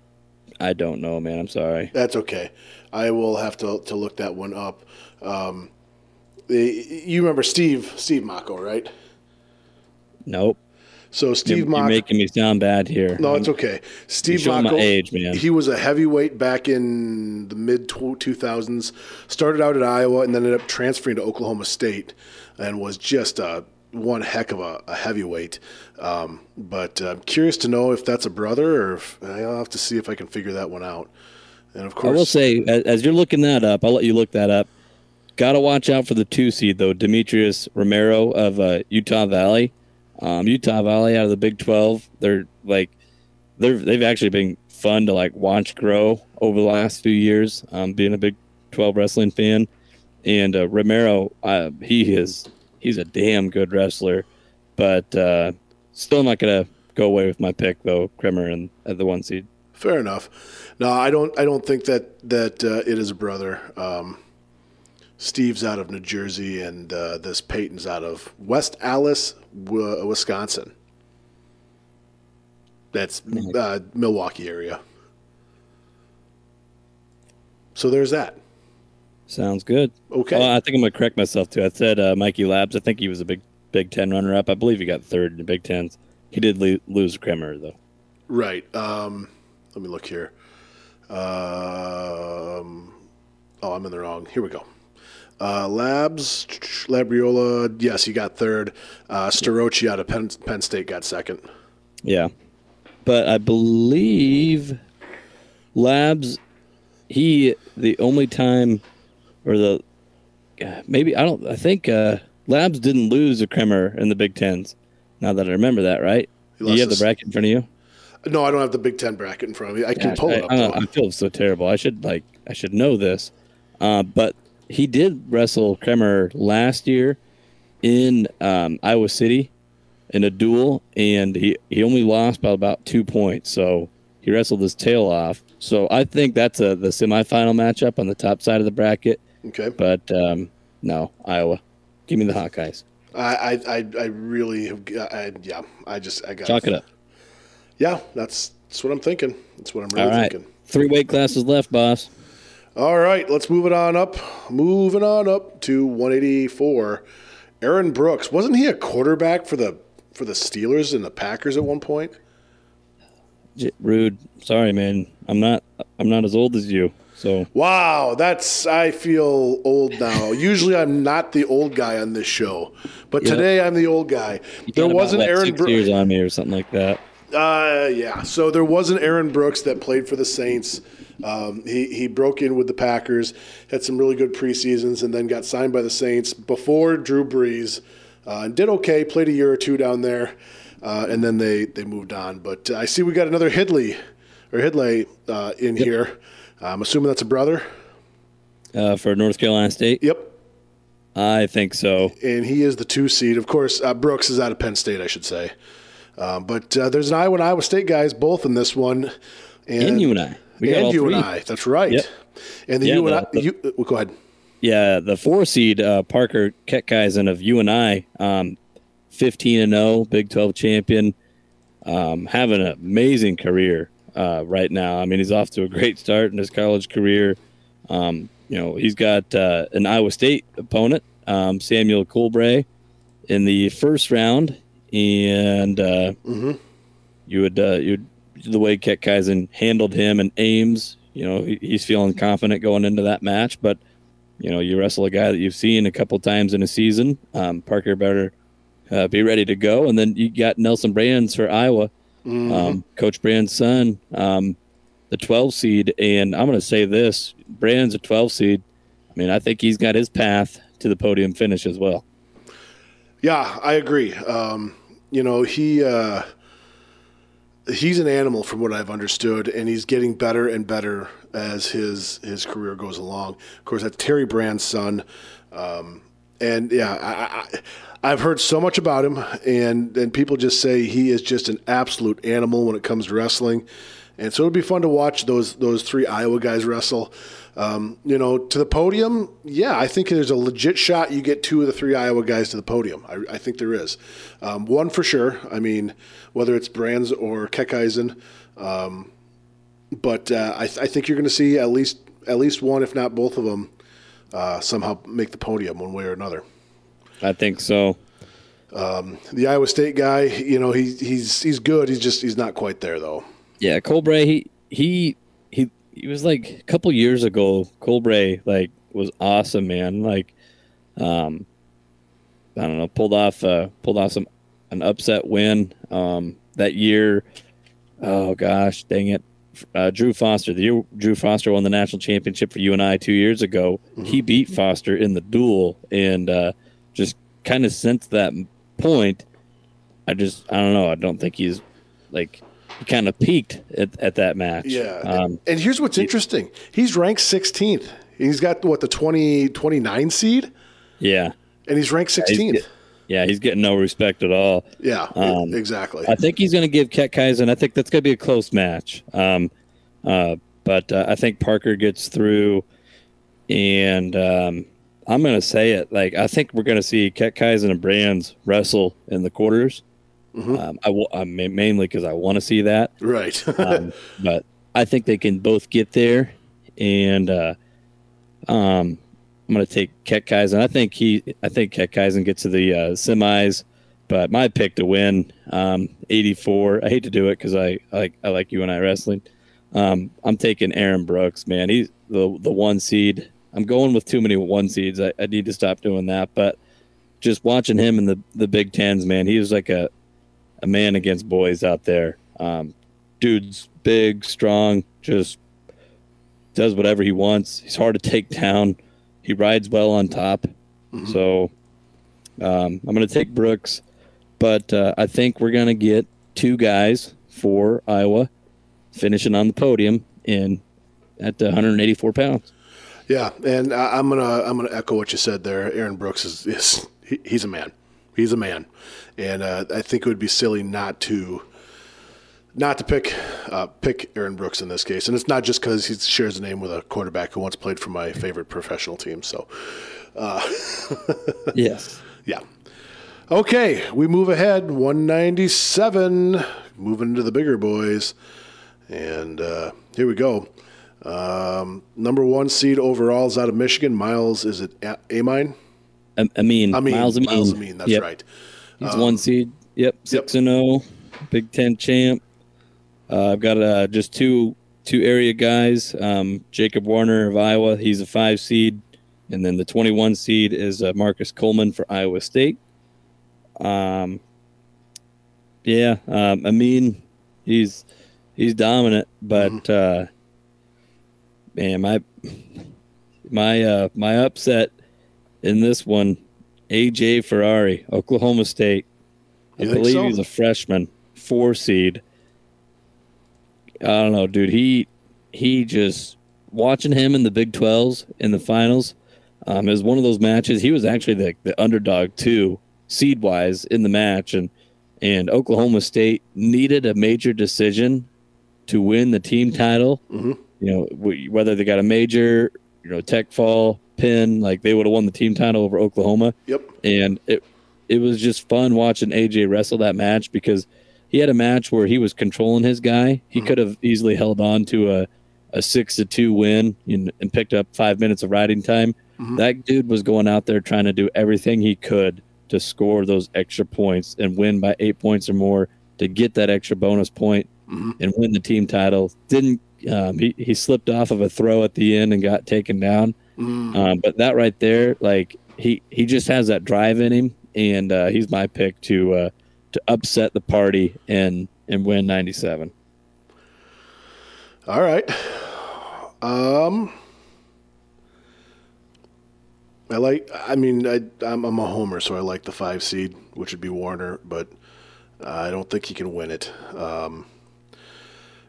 don't know, man. I'm sorry. That's okay. I will have to look that one up. You remember Steve Mocco, right? Nope. So Steve Mock, you're making me sound bad here. No, it's okay. Steve Mock, my age, man. He was a heavyweight back in the mid 2000s. Started out at Iowa and then ended up transferring to Oklahoma State, and was just one heck of a heavyweight. But I'm curious to know if that's a brother, or if, I'll have to see if I can figure that one out. And of course, I will say, as you're looking that up, I'll let you look that up. Got to watch out for the 2 seed though, Demetrius Romero of Utah Valley. Utah Valley out of the Big 12, they've actually been fun to like watch grow over the last few years. Being a Big 12 wrestling fan, and Romero, he's a damn good wrestler, but still not gonna go away with my pick though. Kremer and at the 1 seed. Fair enough. No, I don't think that it is a brother. Steve's out of New Jersey, and this Peyton's out of West Allis, Wisconsin. That's Milwaukee area. So there's that. Sounds good. Okay. I think I'm going to correct myself, too. I said Mikey Labs. I think he was a Big Ten runner-up. I believe he got third in the Big Tens. He did lose Kremer, though. Right. Let me look here. I'm in the wrong. Here we go. Labs, Labriola, yes, he got third. Starocci out of Penn State got second. Yeah. But I believe Labs, the only time, or I think Labs didn't lose a Kremer in the Big Tens. Now that I remember that, right? Do you have the bracket in front of you? No, I don't have the Big Ten bracket in front of me. I can pull it up. I feel so terrible. I should know this. But he did wrestle Kremer last year in Iowa City in a duel, and he only lost by about 2 points. So he wrestled his tail off. So I think that's the semifinal matchup on the top side of the bracket. Okay. But no, Iowa. Give me the Hawkeyes. I chalk it up. Yeah, that's what I'm thinking. That's what I'm really thinking. 3 weight classes left, boss. All right, let's move it on up. Moving on up to 184. Aaron Brooks, wasn't he a quarterback for the Steelers and the Packers at one point? Rude. Sorry, man. I'm not as old as you. So wow, I feel old now. Usually I'm not the old guy on this show, but today I'm the old guy. There wasn't Aaron Brooks 6 years on me or something like that. So there was an Aaron Brooks that played for the Saints. He broke in with the Packers, had some really good preseasons, and then got signed by the Saints before Drew Brees. Did okay, played a year or two down there, and then they moved on. But I see we got another Hidley in here. I'm assuming that's a brother. For North Carolina State? Yep. I think so. And he is the 2 seed. Of course, Brooks is out of Penn State, I should say. But there's an Iowa and Iowa State guys both in this one. And UNI. And UNI. That's right. Yep. And the UNI. Well, go ahead. Yeah, the 4 seed Parker Ketkaisen of UNI, 15-0, Big 12 champion, having an amazing career right now. I mean, he's off to a great start in his college career. He's got an Iowa State opponent, Samuel Colbray, in the first round. And the way Ketkaisen handled him and Ames, he's feeling confident going into that match. But you wrestle a guy that you've seen a couple times in a season. Parker better be ready to go. And then you got Nelson Brands for Iowa, Coach Brands' son, the 12 seed. And I'm going to say this: Brands a 12 seed. I mean, I think he's got his path to the podium finish as well. Yeah, I agree. He's an animal from what I've understood, and he's getting better and better as his career goes along. Of course, that's Terry Brand's son. I've heard so much about him, and people just say he is just an absolute animal when it comes to wrestling. And so it would be fun to watch those three Iowa guys wrestle. To the podium, yeah, I think there's a legit shot you get two of the three Iowa guys to the podium. I think there is. One for sure. I mean, whether it's Brands or Ketkaisen. I think you're going to see at least one, if not both of them, somehow make the podium one way or another. I think so. The Iowa State guy, you know, he's good. He's not quite there though. Yeah, Colbray, he was like a couple years ago. Colbray like was awesome, man. Like, I don't know, pulled off an upset win that year. Oh gosh, dang it. Drew Foster. The year Drew Foster won the national championship for UNI 2 years ago, he beat Foster in the duel, and just kind of since that point, I don't know. I don't think he's like he kind of peaked at that match. Yeah, and here's what's interesting. He's ranked 16th. He's got what, the 29 seed. Yeah, and he's ranked 16th. Yeah, he's getting no respect at all. Yeah, exactly. I think he's going to give Ketkaizen. I think that's going to be a close match. But I think Parker gets through, and I'm going to say it. Like, I think we're going to see Ketkaizen and Brands wrestle in the quarters. Mm-hmm. Mainly because I want to see that. Right. But I think they can both get there, and I'm going to take Ketkaizen. I think Ketkaizen gets to the semis, but my pick to win, 84. I hate to do it because I like UNI wrestling. I'm taking Aaron Brooks, man. He's the one seed. I'm going with too many one seeds. I need to stop doing that. But just watching him in the Big Tens, man, he was like a man against boys out there. Dude's big, strong, just does whatever he wants. He's hard to take down. He rides well on top. Mm-hmm. So I'm going to take Brooks, but I think we're going to get two guys for Iowa finishing on the podium at 184 pounds. Yeah, and I'm gonna echo what you said there. Aaron Brooks he's a man. He's a man, and I think it would be silly not to pick Aaron Brooks in this case. And it's not just because he shares a name with a quarterback who once played for my favorite professional team. So, yes. Yeah. Okay, we move ahead. 197, moving to the bigger boys. And here we go. Number one seed overall is out of Michigan. Miles, is it Amine? Amine. Miles Amine, that's yep. Right. He's one seed. Yep, 6-0. Big Ten champ. I've got just two area guys. Jacob Warner of Iowa, he's a 5 seed, and then the 21 seed is Marcus Coleman for Iowa State. He's dominant, but man, my upset in this one, AJ Ferrari, Oklahoma State. I believe so? He's a freshman. 4 seed. I don't know, dude. He just watching him in the Big 12s in the finals. It was one of those matches. He was actually the underdog too, seed wise in the match, and Oklahoma State needed a major decision to win the team title. Mm-hmm. You know, whether they got a major, you know, Tech fall, Penn, like they would have won the team title over Oklahoma. Yep. And it was just fun watching AJ wrestle that match because he had a match where he was controlling his guy. He could have easily held on to a 6-2 win and picked up 5 minutes of riding time. Mm-hmm. That dude was going out there trying to do everything he could to score those extra points and win by 8 points or more to get that extra bonus point and win the team title. Didn't he slipped off of a throw at the end and got taken down. Mm-hmm. But that right there, like he just has that drive in him, and he's my pick to upset the party and win 97. All right. I'm a homer, so I like the 5 seed, which would be Warner, but I don't think he can win it.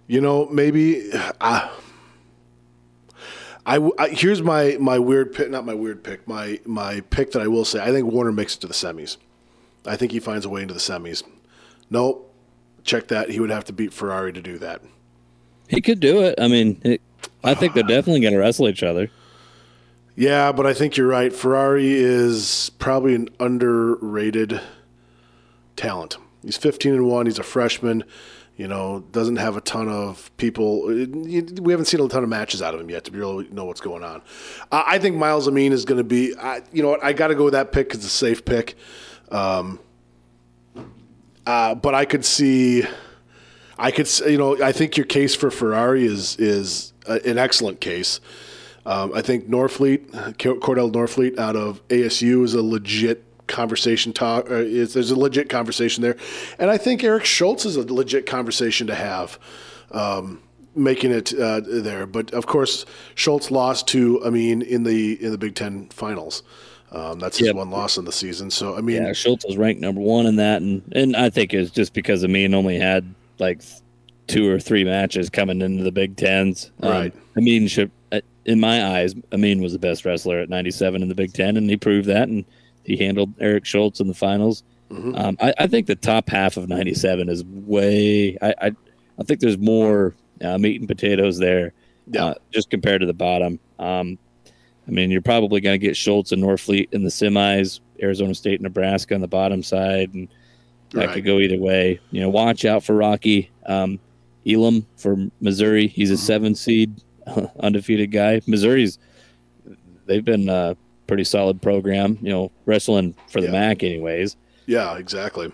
Here's my weird pick, not my weird pick, my pick that I will say. I think Warner makes it to the semis. I think he finds a way into the semis. Nope. Check that. He would have to beat Ferrari to do that. He could do it. I mean, I think they're definitely going to wrestle each other. Yeah, but I think you're right. Ferrari is probably an underrated talent. He's 15-1. He's a freshman. You know, doesn't have a ton of people. We haven't seen a ton of matches out of him yet to really know what's going on. I think Miles Amine is going to be – you know what? I got to go with that pick because it's a safe pick. But I could see, I think your case for Ferrari is an excellent case. I think Cordell Norfleet out of ASU is a legit conversation. There's a legit conversation there, and I think Eric Schultz is a legit conversation to have, making it there. But of course, Schultz lost to in the Big Ten Finals. That's his one loss in the season. So Schultz was ranked number one in that, and I think it's just because Amin only had like two or three matches coming into the Big Tens. Right. Amin should. In my eyes, Amin was the best wrestler at 97 in the Big Ten, and he proved that, and he handled Eric Schultz in the finals. Mm-hmm. I think the top half of 97 is way – I think there's more meat and potatoes there just compared to the bottom. You're probably going to get Schultz and Norfleet in the semis, Arizona State and Nebraska on the bottom side, and that could go either way. You know, watch out for Rocky Elam from Missouri. He's a 7 seed. Undefeated guy. Missouri's, they've been a pretty solid program, wrestling for the MAC anyways. Yeah, exactly.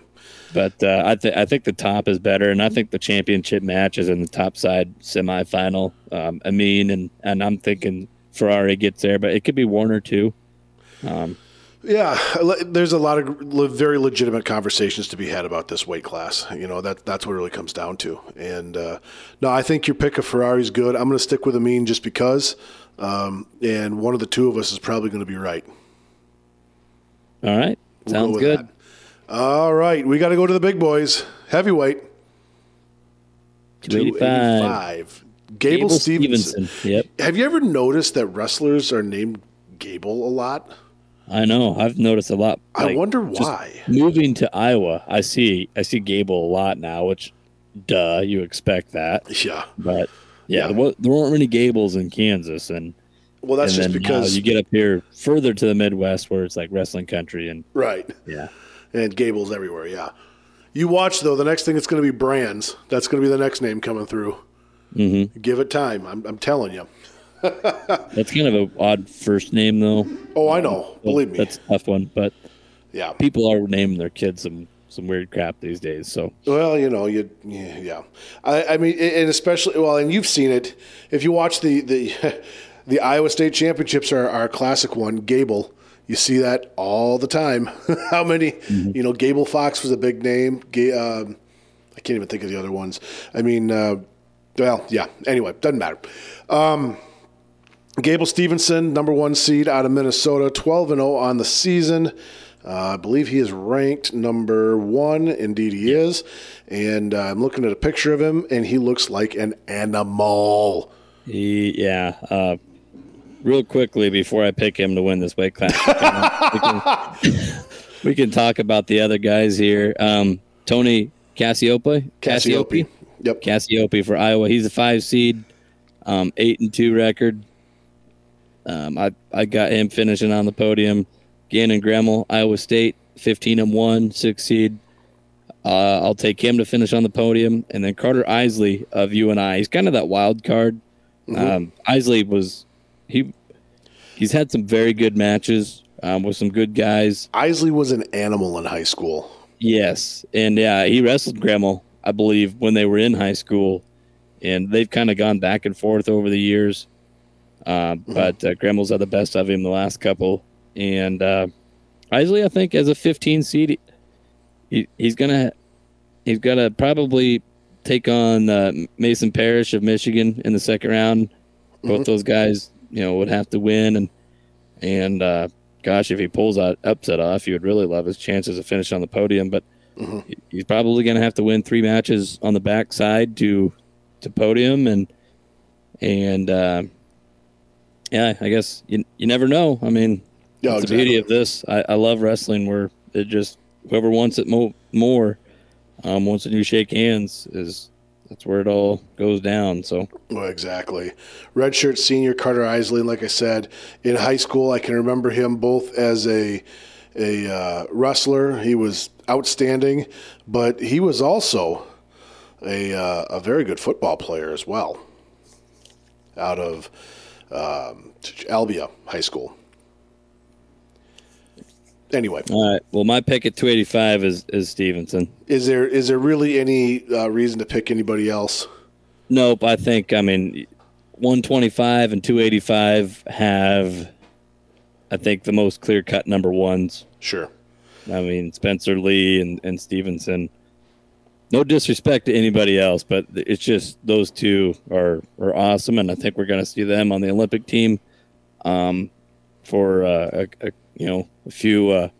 But I think the top is better, and I think the championship match is in the top side semifinal. And I'm thinking Ferrari gets there, but it could be one or two. Yeah, there's a lot of very legitimate conversations to be had about this weight class. That's what it really comes down to. And no, I think your pick of Ferrari's good. I'm going to stick with Amin just because. And one of the two of us is probably going to be right. All right. Sounds good. All right. We got to go to the big boys. Heavyweight. 285. Gable Stevenson. Yep. Have you ever noticed that wrestlers are named Gable a lot? I know. I've noticed a lot. I wonder why. Moving to Iowa, I see Gable a lot now, which, you expect that. Yeah. But, there weren't many Gables in Kansas. Well, that's just because you get up here further to the Midwest where it's like wrestling country. Right. Yeah. And Gables everywhere, yeah. You watch, though, the next thing it's going to be Brands. That's going to be the next name coming through. Mm-hmm. Give it time. I'm telling you. That's kind of an odd first name, though. Oh, I know. Believe me. That's a tough one. But yeah, people are naming their kids some weird crap these days. So and you've seen it. If you watch the Iowa State Championships are our classic one, Gable. You see that all the time. How many? Mm-hmm. Gable Fox was a big name. I can't even think of the other ones. Anyway, doesn't matter. Gable Stevenson, number 1 seed out of Minnesota, 12-0 on the season. I believe he is ranked number 1. Indeed, he is. And I'm looking at a picture of him, and he looks like an animal. Real quickly before I pick him to win this weight class, we can talk about the other guys here. Tony Cassiope. Yep. Cassiope for Iowa. He's a 5 seed, 8-2 record. I got him finishing on the podium. Gannon Gremmel, Iowa State, 15-1, 6 seed. I'll take him to finish on the podium. And then Carter Isley of UNI. He's kind of that wild card. Mm-hmm. Isley he's had some very good matches with some good guys. Isley was an animal in high school. Yes. And he wrestled Gremmel, I believe, when they were in high school. And they've kind of gone back and forth over the years. But Gremmel's had the best of him the last couple. And Isley, I think, as a 15 seed, he's got to probably take on Mason Parrish of Michigan in the second round. Both those guys, would have to win. And gosh, if he pulls that upset off, you would really love his chances to finish on the podium. But he's probably going to have to win 3 matches on the backside to podium and yeah, I guess you never know. That's the beauty of this. I love wrestling where it just whoever wants it more once you shake hands that's where it all goes down. So well, exactly. Redshirt senior Carter Isley, like I said, in high school I can remember him both as a wrestler. He was outstanding, but he was also a very good football player as well. Out of Albia High School. anyway. All right. Well, my pick at 285 is Stevenson. Is there really any reason to pick anybody else? Nope. I think, 125 and 285 have, I think, the most clear-cut number ones. Sure. Spencer Lee and Stevenson. No disrespect to anybody else, but it's just those two are awesome, and I think we're going to see them on the Olympic team for a few the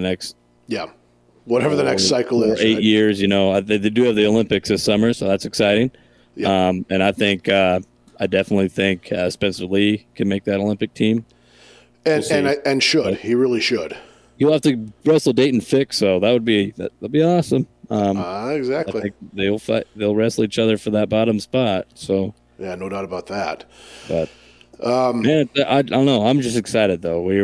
next the next cycle is 8 years. They do have the Olympics this summer, so that's exciting. Yeah. And I think I definitely think Spencer Lee can make that Olympic team, and should he really should. You'll have to wrestle Dalton Fix, so that'll be awesome. Exactly. I think they'll wrestle each other for that bottom spot. So yeah, no doubt about that. But I don't know. I'm just excited though. We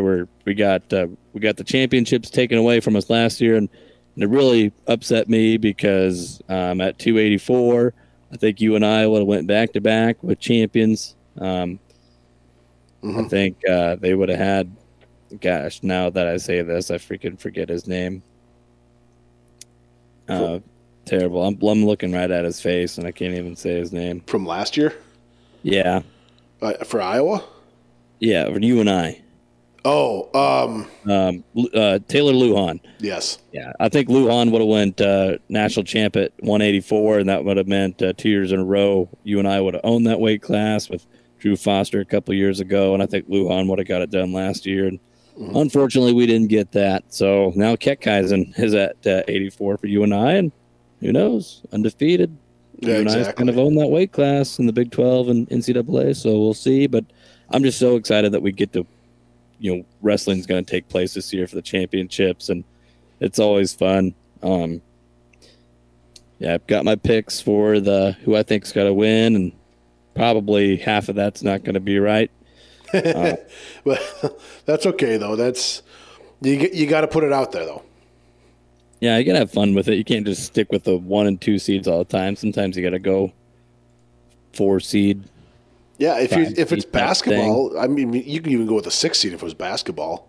got the championships taken away from us last year, and it really upset me because at 284, I think you and I would have went back to back with champions. I think they would have had. Gosh, now that I say this, I freaking forget his name. Cool. Terrible. I'm looking right at his face, and I can't even say his name. From last year? Yeah. For Iowa? Yeah, for UNI. Oh. Taylor Lujan. Yes. Yeah, I think Lujan would have went national champ at 184, and that would have meant 2 years in a row. UNI would have owned that weight class with Drew Foster a couple years ago, and I think Lujan would have got it done last year. And unfortunately, we didn't get that. So now Kekkaisen is at 84 for UNI, and who knows? Undefeated. Yeah, UNI's exactly. Kind of owned that weight class in the Big 12 and NCAA, so we'll see. But I'm just so excited that we get to, wrestling's going to take place this year for the championships, and it's always fun. I've got my picks for who I think's got to win, and probably half of that's not going to be right. Well, that's okay though. That's you got to put it out there though. Yeah, you got to have fun with it. You can't just stick with the 1 and 2 seeds all the time. Sometimes you got to go 4 seed. Yeah, if it's basketball, thing. You can even go with a 6 seed if it was basketball.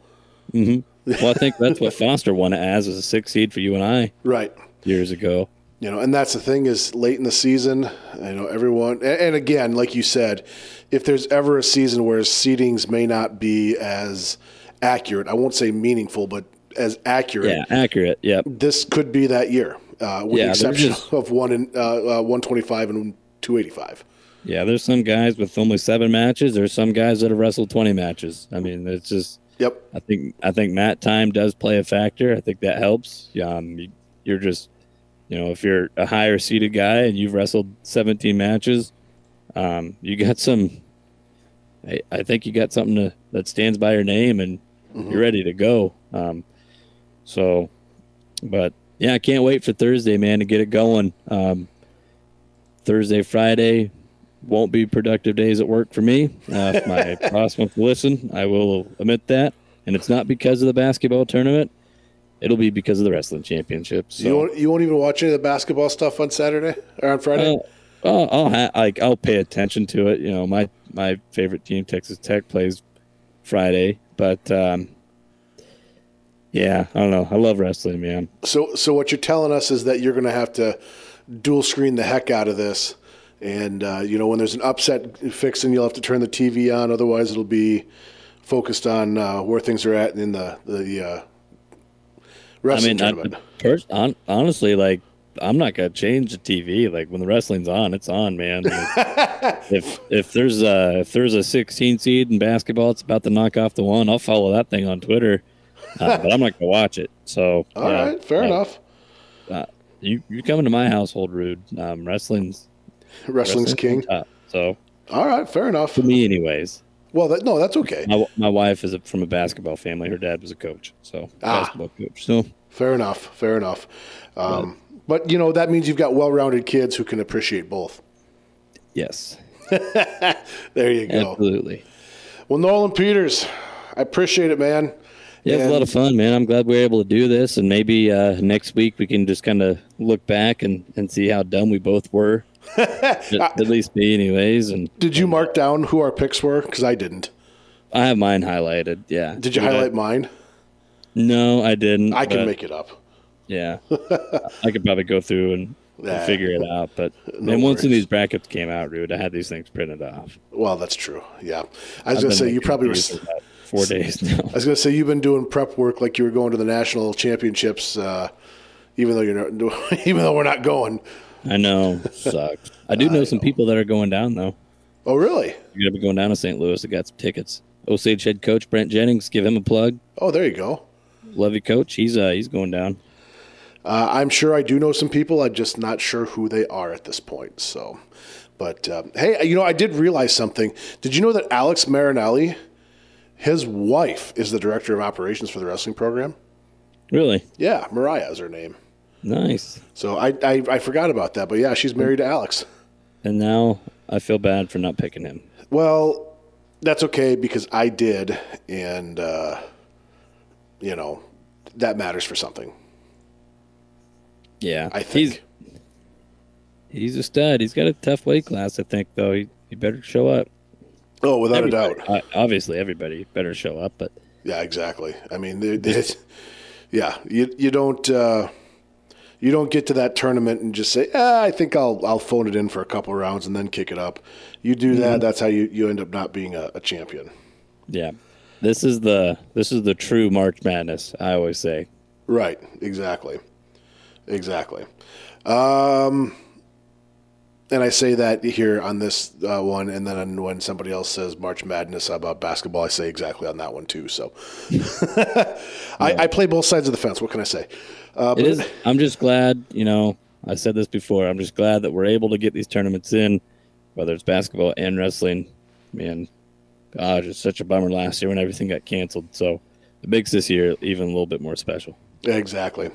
Mm-hmm. Well, I think that's what Foster won as a 6 seed for UNI. Right. Years ago. And that's the thing is late in the season, everyone, and again, like you said, if there's ever a season where seedings may not be as accurate, I won't say meaningful, but as accurate. Yeah, accurate, yep. This could be that year, with the exception of 125 and 285. Yeah, there's some guys with only 7 matches. There's some guys that have wrestled 20 matches. It's just – yep. I think mat time does play a factor. I think that helps. You're just – if you're a higher seeded guy and you've wrestled 17 matches, you got some. I think you got something that stands by your name, and you're ready to go. I can't wait for Thursday, man, to get it going. Thursday, Friday won't be productive days at work for me. If my boss wants to listen, I will admit that, and it's not because of the basketball tournament. It'll be because of the wrestling championships. So. You won't even watch any of the basketball stuff on Saturday or on Friday? I'll pay attention to it. My favorite team, Texas Tech, plays Friday. But, I don't know. I love wrestling, man. So what you're telling us is that you're going to have to dual screen the heck out of this. And, when there's an upset fixing, you'll have to turn the TV on. Otherwise, it'll be focused on where things are at in the wrestling tournament. Honestly, I'm not gonna change the TV. Like when the wrestling's on, it's on, man. If there's a 16 seed in basketball, it's about to knock off the one. I'll follow that thing on Twitter, but I'm not gonna watch it. So all right, fair enough. You come into my household, Rude. Wrestling's king. So all right, fair enough for me, anyways. Well, that's okay. My wife is from a basketball family. Her dad was a coach, basketball coach. So fair enough. But that means you've got well-rounded kids who can appreciate both. Yes. There you go. Absolutely. Well, Nolan Peters, I appreciate it, man. Yeah, it was a lot of fun, man. I'm glad we were able to do this, and maybe next week we can just kind of look back and see how dumb we both were. At least me, anyways. And did you mark down who our picks were? Because I didn't. I have mine highlighted. Yeah. Did you highlight mine? No, I didn't. I can make it up. Yeah. I could probably go through and figure it out. But once these brackets came out, Rude, I had these things printed off. Well, that's true. Yeah. I was going to say, you probably were 4 days now. I was going to say, you've been doing prep work like you were going to the national championships, even though we're not going. I know. Sucks. I do know some people that are going down, though. Oh, really? You're going to be going down to St. Louis. I got some tickets. Osage head coach Brent Jennings, give him a plug. Oh, there you go. Love you, coach. He's going down. I'm sure I do know some people. I'm just not sure who they are at this point. So, but hey, I did realize something. Did you know that Alex Marinelli, his wife, is the director of operations for the wrestling program? Really? Yeah, Mariah is her name. Nice. So I forgot about that, but yeah, she's married to Alex. And now I feel bad for not picking him. Well, that's okay because I did, and that matters for something. Yeah, I think he's a stud. He's got a tough weight class, I think, though. He better show up. Oh, without a doubt. Obviously, everybody better show up. But yeah, exactly. I mean, you don't get to that tournament and just say, I think I'll phone it in for a couple rounds and then kick it up. You do that, that's how you end up not being a champion. Yeah. This is the true March Madness, I always say. Right, exactly. And I say that here on this one, and then when somebody else says March Madness about basketball, I say exactly on that one too. So I play both sides of the fence. What can I say? I'm just glad, I said this before, I'm just glad that we're able to get these tournaments in, whether it's basketball and wrestling. Man, gosh, it's such a bummer last year when everything got canceled. So it makes this year even a little bit more special. Exactly.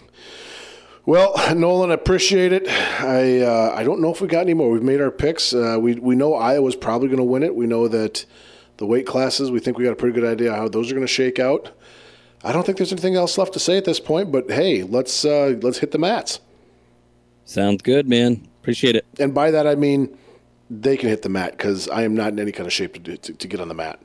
Well, Nolan, I appreciate it. I don't know if we got any more. We've made our picks. We know Iowa's probably going to win it. We know that the weight classes, we think we got a pretty good idea how those are going to shake out. I don't think there's anything else left to say at this point, but hey, let's hit the mats. Sounds good, man. Appreciate it. And by that I mean they can hit the mat because I am not in any kind of shape to get on the mat.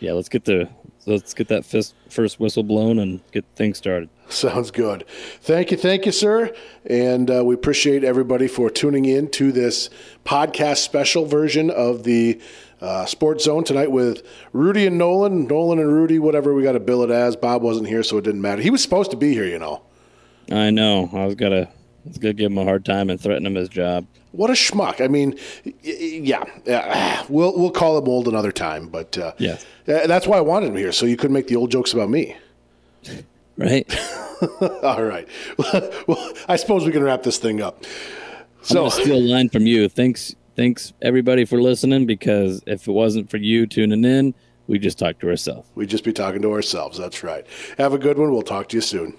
Yeah, let's get that first whistle blown and get things started. Sounds good. Thank you, sir. And we appreciate everybody for tuning in to this podcast special version of the Sports Zone tonight with Rudy and Nolan. Nolan and Rudy, whatever we got to bill it as. Bob wasn't here, so it didn't matter. He was supposed to be here, I know. I was gonna give him a hard time and threaten him his job. What a schmuck! I mean, yeah. We'll call him old another time, but yes. That's why I wanted him here, so you couldn't make the old jokes about me. Right. All right. Well, I suppose we can wrap this thing up. So I'm gonna steal a line from you. Thanks everybody for listening, because if it wasn't for you tuning in, we'd just talk to ourselves. We'd just be talking to ourselves. That's right. Have a good one. We'll talk to you soon.